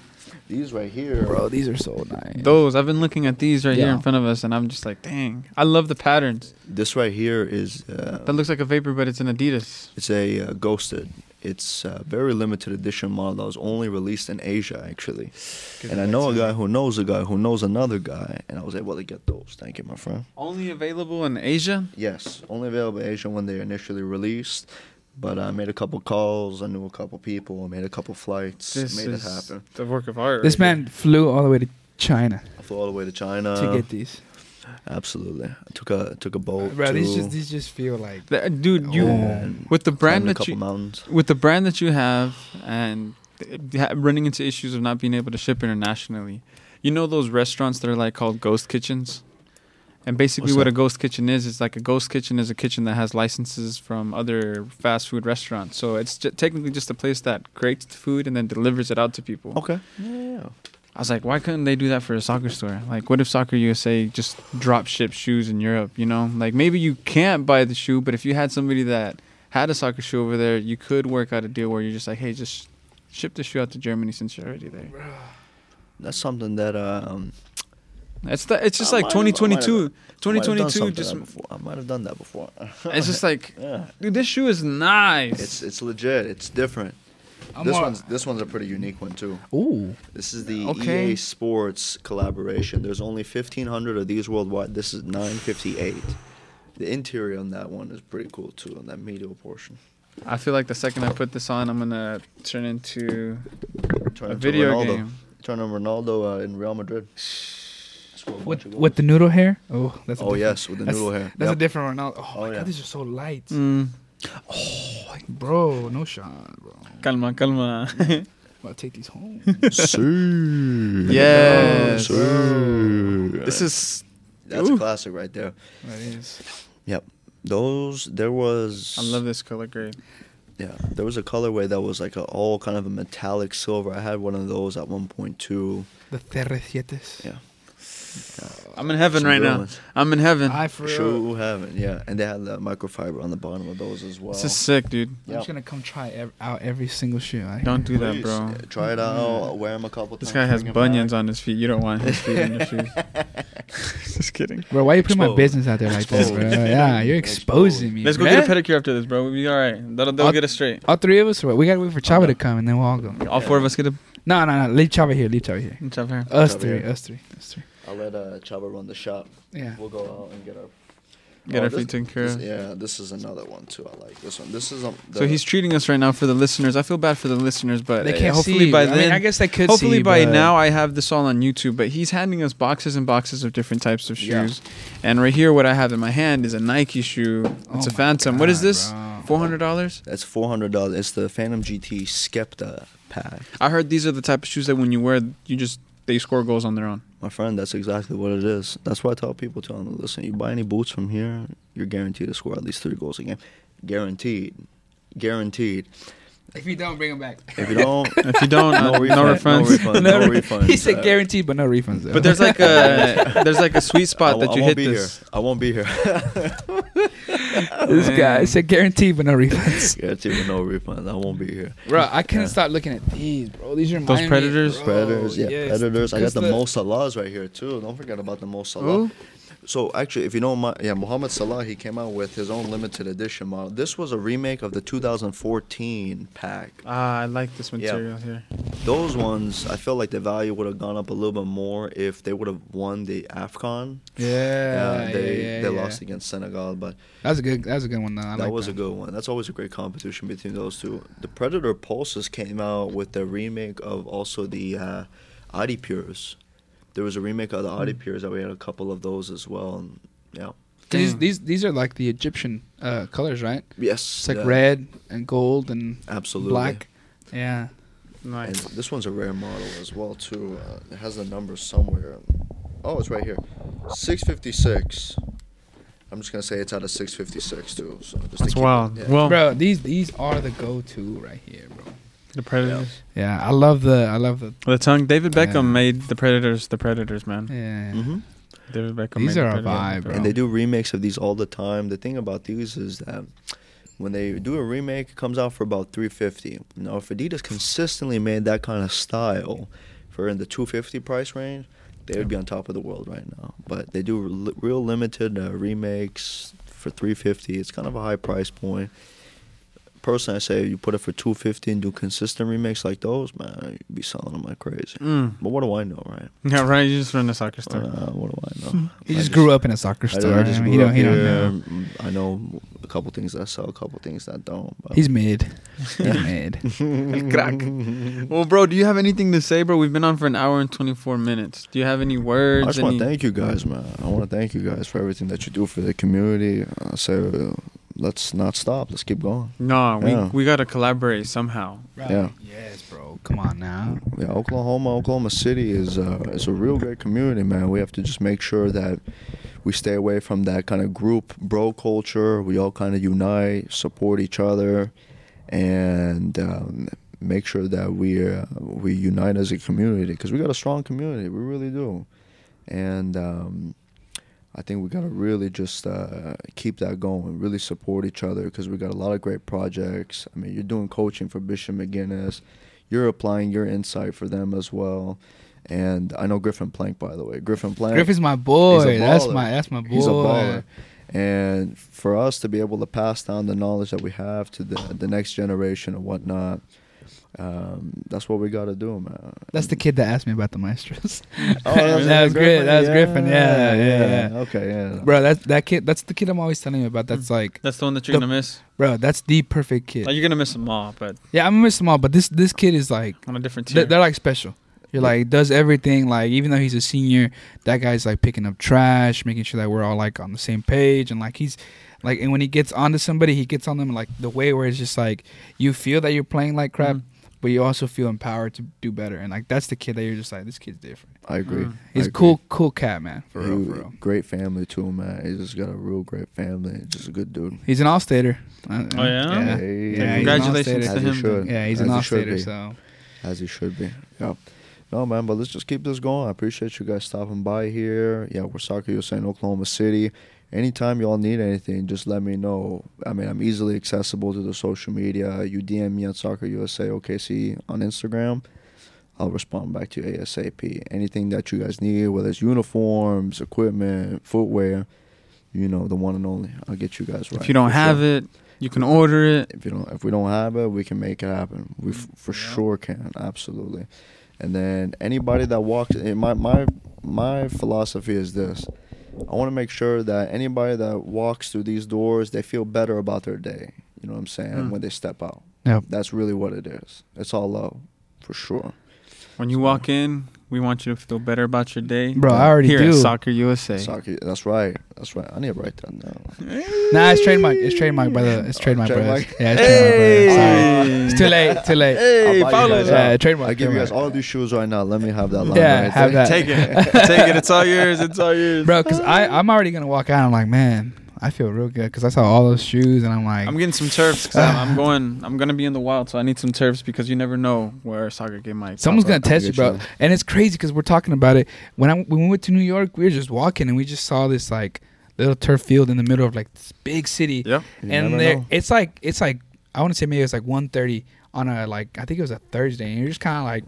These right here. Bro, these are so nice. Those. I've been looking at these right yeah. here in front of us, and I'm just like, dang. I love the patterns. This right here is... Uh, that looks like a Vapor, but it's an Adidas. It's a uh, Ghosted. It's a very limited edition model that was only released in Asia, actually. And I know a guy who knows a guy who knows another guy, and I was able to get those. Thank you, my friend. Only available in Asia? Yes. Only available in Asia when they initially released. But I made a couple calls. I knew a couple people. I made a couple flights. This made it happen. The work of art. This right man here. flew all the way to China. I flew all the way to China to get these. Absolutely. I took a took a boat. Uh, bro, these just these just feel like the, dude. You man. with the brand that you mountains. with the brand that you have and running into issues of not being able to ship internationally. You know those restaurants that are like called ghost kitchens. And basically What's what that? a ghost kitchen is, it's like a ghost kitchen is a kitchen that has licenses from other fast food restaurants. So it's ju- technically just a place that creates the food and then delivers it out to people. Okay. Yeah. I was like, why couldn't they do that for a soccer store? Like, what if Soccer U S A just drop shipped shoes in Europe, you know? Like, maybe you can't buy the shoe, but if you had somebody that had a soccer shoe over there, you could work out a deal where you're just like, hey, just ship the shoe out to Germany since you're already there. That's something that... um It's the, it's just I like twenty twenty-two. twenty twenty-two just I might have done that before. It's just like yeah. dude, this shoe is nice. It's it's legit. It's different. I'm this one's this one's a pretty unique one too. Ooh. This is the okay. E A Sports collaboration. There's only fifteen hundred of these worldwide. This is nine fifty-eight. The interior on that one is pretty cool too, on that medial portion. I feel like the second I put this on, I'm going to turn into turn a into video Ronaldo. game. Turn into Ronaldo uh, in Real Madrid. With, with the noodle hair? Oh, that's. Oh yes, with the noodle hair. That's yep. a different one. Oh, oh my yeah. God, these are so light. Mm. Oh, bro, no shot, bro. Calma, calma. I'm about to take these home. See. Yes. See. This is. That's ooh. a classic right there. That is. Yep. Those. There was. I love this color grade. Yeah, there was a colorway that was like a, all kind of a metallic silver. I had one of those at one point too. The Terresietes. Yeah. Uh, I'm in heaven right now. Ones. I'm in heaven. I for sure heaven, yeah. And they had the microfiber on the bottom of those as well. This is sick, dude. I'm yep. just gonna come try ev- out every single shoe. Right? Don't do Please. that, bro. Yeah, try it out. Mm-hmm. Wear them a couple this times. This guy has bunions on his feet. You don't want his feet in your shoes. Just kidding, bro. Why are you putting my business out there like this, bro? Yeah, you're exposing me. Let's go man. get a pedicure after this, bro. We'll be all right. That'll, that'll all get us straight. All three of us. Or we gotta wait for Chava okay. to come, and then we'll all go. All yeah. four of us get a. No, no, no. Leave Chava here. Leave Chava here. Leave Chava here. Us Chava three. Here. Us three. Us three. I'll let uh, Chava run the shop. Yeah. We'll go out and get our... Get oh, our feet taken care of. Yeah, this is another one, too. I like this one. This is... Um, so he's treating us right now for the listeners. I feel bad for the listeners, but... They can't uh, hopefully see. By then, I mean, I guess they could hopefully see, by now, I have this all on YouTube, but he's handing us boxes and boxes of different types of shoes. Yeah. And right here, what I have in my hand is a Nike shoe. It's oh a Phantom. God, what is this? Bro. four hundred dollars? That's four hundred dollars. It's the Phantom G T Skepta pack. I heard these are the type of shoes that when you wear, you just they score goals on their own. My friend, that's exactly what it is. That's why I tell people, tell them, listen, you buy any boots from here, you're guaranteed to score at least three goals a game. Guaranteed. Guaranteed. If you don't, bring them back. If you don't, if you don't, no, refund, no refunds. No refunds. No refunds. He said guaranteed, but no refunds. Though. But there's like a there's like a sweet spot w- that you hit this. Here. I won't be here. This guy said guaranteed, but no refunds. Guaranteed, but no refunds. I won't be here. Bro, I couldn't yeah. stop looking at these, bro. These are those Predators. Me, Predators, yeah, yes. Predators. I got the, the Mo Salahs right here too. Don't forget about the Mo Salah. Ooh. So, actually, if you know, my, yeah, Mohamed Salah, he came out with his own limited edition model. This was a remake of the two thousand fourteen pack. Ah, uh, I like this material yeah. here. Those ones, I feel like the value would have gone up a little bit more if they would have won the AFCON. Yeah. Uh, they yeah, yeah, they yeah. lost against Senegal. But that's a good, that's a good one, though. I that like was that. a good one. That's always a great competition between those two. The Predator Pulses came out with the remake of also the uh, Adipures. There was a remake of the Adipures that we had a couple of those as well. And yeah. These these these are like the Egyptian uh, colors, right? Yes. It's like yeah. red and gold and absolutely black. Yeah. Nice. And this one's a rare model as well too. Uh, it has the number somewhere. Oh, it's right here. six fifty-six. I'm just gonna say it's out of six fifty-six too. So just that's wild. Yeah. Well, bro, these these are the go-to right here, bro. The Predators. Yeah. yeah, I love the, I love the. The tongue. David Beckham yeah. made the Predators, the Predators, man. Yeah. Mm-hmm. David Beckham. These made are the a vibe, bro. And they do remakes of these all the time. The thing about these is that when they do a remake, it comes out for about three fifty. Now, if Adidas consistently made that kind of style for in the two fifty price range, they would be on top of the world right now. But they do li- real limited uh, remakes for three fifty. It's kind of a high price point. Personally, I say you put it for two fifty and do consistent remakes like those, man, you'd be selling them like crazy. Mm. But what do I know, right? Yeah, right. You just run a soccer store. Uh, what do I know? He I just grew just, up in a soccer store. I, I just grew he up don't, he here. Don't know. I know a couple things that sell, a couple things that don't. But. He's mid. He's mid. Crack. Well, bro, do you have anything to say, bro? We've been on for an hour and twenty-four minutes. Do you have any words? I just want to thank you guys, man. I want to thank you guys for everything that you do for the community. I say. Uh, Let's not stop. Let's keep going. No, we yeah. we got to collaborate somehow. Right. Yeah. Yes, bro. Come on now. Yeah, Oklahoma, Oklahoma City is uh, is a real great community, man. We have to just make sure that we stay away from that kind of group bro culture. We all kind of unite, support each other, and um, make sure that we uh, we unite as a community because we got a strong community. We really do, and. Um, I think we got to really just uh, keep that going, really support each other because we got a lot of great projects. I mean, you're doing coaching for Bishop McGinnis. You're applying your insight for them as well. And I know Griffin Plank, by the way. Griffin Plank. Griffin's my boy. That's my, that's my boy. He's a baller. And for us to be able to pass down the knowledge that we have to the, the next generation and whatnot, Um, that's what we gotta do, man. That's the kid that asked me about the maestros. Oh, that was, that was Griffin. That was yeah, Griffin. Yeah, yeah, yeah, yeah. Okay, yeah. Bro, that's that kid. That's the kid I'm always telling you about. That's like that's the one that you're the, gonna miss, bro. That's the perfect kid. Oh, you're gonna miss them all, but yeah, I'm gonna miss them all. But this this kid is like on a different tier. Th- they're like special. You're yeah. like does everything. Like even though he's a senior, that guy's like picking up trash, making sure that we're all like on the same page, and like he's. Like, and when he gets onto somebody, he gets on them like the way where it's just like you feel that you're playing like crap, mm. but you also feel empowered to do better. And like that's the kid that you're just like, this kid's different. I agree. Mm. He's I agree. cool, cool cat, man. For he, real, for real. Great family too, man. He's just got a real great family. Just a good dude. He's an all-stater. Uh, oh yeah. Yeah. Hey, yeah, yeah congratulations to him. Should. Yeah, he's as an all-stater. So as he should be. Yeah. No, man, but let's just keep this going. I appreciate you guys stopping by here. Yeah, we're Soccer U S A in Oklahoma City. Anytime y'all need anything, just let me know. I mean, I'm easily accessible to the social media. You D M me on Soccer U S A O K C on Instagram. I'll respond back to you ASAP. Anything that you guys need, whether it's uniforms, equipment, footwear, you know, the one and only. I'll get you guys right. If you don't have sure. it, you can order it. If you don't, if we don't have it, we can make it happen. We f- for yeah. sure can. Absolutely. And then anybody that walks in, my my my philosophy is this. I want to make sure that anybody that walks through these doors, they feel better about their day. You know what I'm saying? Mm. When they step out. Yep. That's really what it is. It's all love, for sure. When you so. walk in, We want you to feel better about your day. Bro, I already here do. Here at Soccer U S A. Soccer, that's right. That's right. I need to write that down. Nah, it's trademark. It's trademark, brother. It's oh, trademark, trademark, brother. Yeah, it's hey. trademark, brother. Sorry. It's too late. Too late. Hey, follow us. Yeah, trademark. I give trademark. you guys all these shoes right now. Let me have that line. Yeah, right have there. that. Take it. Take it. It's all yours. It's all yours. Bro, because I'm already going to walk out. I'm like, man, I feel real good because I saw all those shoes and I'm like. I'm getting some turfs because I'm, I'm going. I'm going to be in the wild, so I need some turfs because you never know where a soccer game might. Someone's going to test you, bro. And it's crazy because we're talking about it. When, I, when we went to New York, we were just walking and we just saw this like little turf field in the middle of like this big city. Yeah. And there, it's like, it's like, I want to say maybe it's like one thirty on a like, I think it was a Thursday. And you're just kind of like,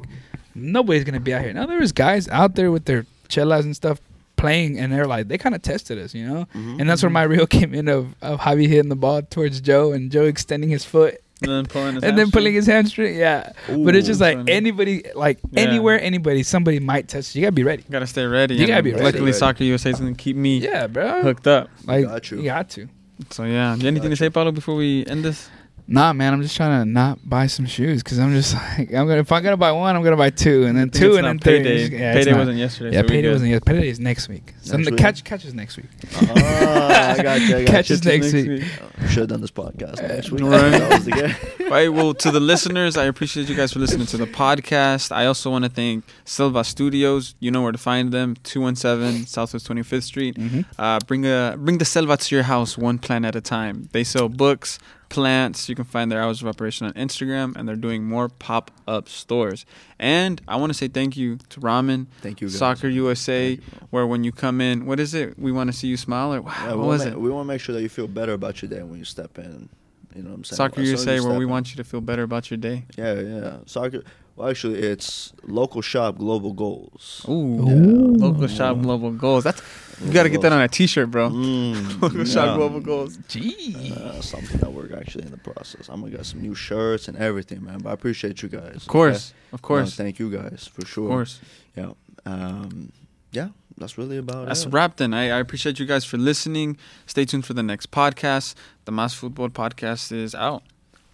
nobody's going to be out here. Now there was guys out there with their chelas and stuff. Playing and they're like they kind of tested us, you know, mm-hmm. and that's where my reel came in of, of Javi hitting the ball towards Joe and Joe extending his foot and then pulling his, and then pulling his hamstring. Yeah, Ooh, but it's just like anybody, like yeah. anywhere, anybody, somebody might test you. You gotta be ready. You gotta stay ready. You gotta be ready. Luckily, Soccer U S A is gonna keep me yeah, bro. hooked up. Like got you. you got to. So yeah, you anything you. to say, Paulo, before we end this? Nah, man, I'm just trying to not buy some shoes because I'm just like, I'm gonna if I'm gonna buy one, I'm gonna buy two and then two it's and then three. Payday, just, yeah, payday not, wasn't yesterday. Yeah, so payday wasn't yesterday. Payday is next week. So next the week? catch catch is next week. Oh, I got you. I got catch is next, next week. week. Oh, we should have done this podcast next week. Right. Right. Well, to the listeners, I appreciate you guys for listening to the podcast. I also want to thank Silva Studios. You know where to find them. two one seven Southwest twenty-fifth Street. Mm-hmm. Uh, bring a bring the Selva to your house, one plant at a time. They sell books. Plants. You can find their hours of operation on Instagram, and they're doing more pop-up stores. And I want to say thank you to Ramin, thank you guys. Soccer U S A, you, where when you come in, what is it? We want to see you smile, or wow, yeah, what we'll was make, it? We want to make sure that you feel better about your day when you step in. You know what I'm saying? Soccer U S A, where we in. want you to feel better about your day. Yeah, yeah. Soccer. Well, actually, it's local shop, global goals. Ooh, yeah. Local mm. shop, global goals. That's you got to get that on a T-shirt, bro. Mm. Local yeah. shop, global goals. Gee, uh, something that we're actually in the process. I'm gonna get some new shirts and everything, man. But I appreciate you guys. Of course, okay? of course. No, thank you guys for sure. Of course. Yeah. Um, yeah. That's really about That's it. That's wrapped in. I, I appreciate you guys for listening. Stay tuned for the next podcast. The Mas Football Podcast is out.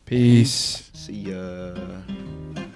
Peace. See ya.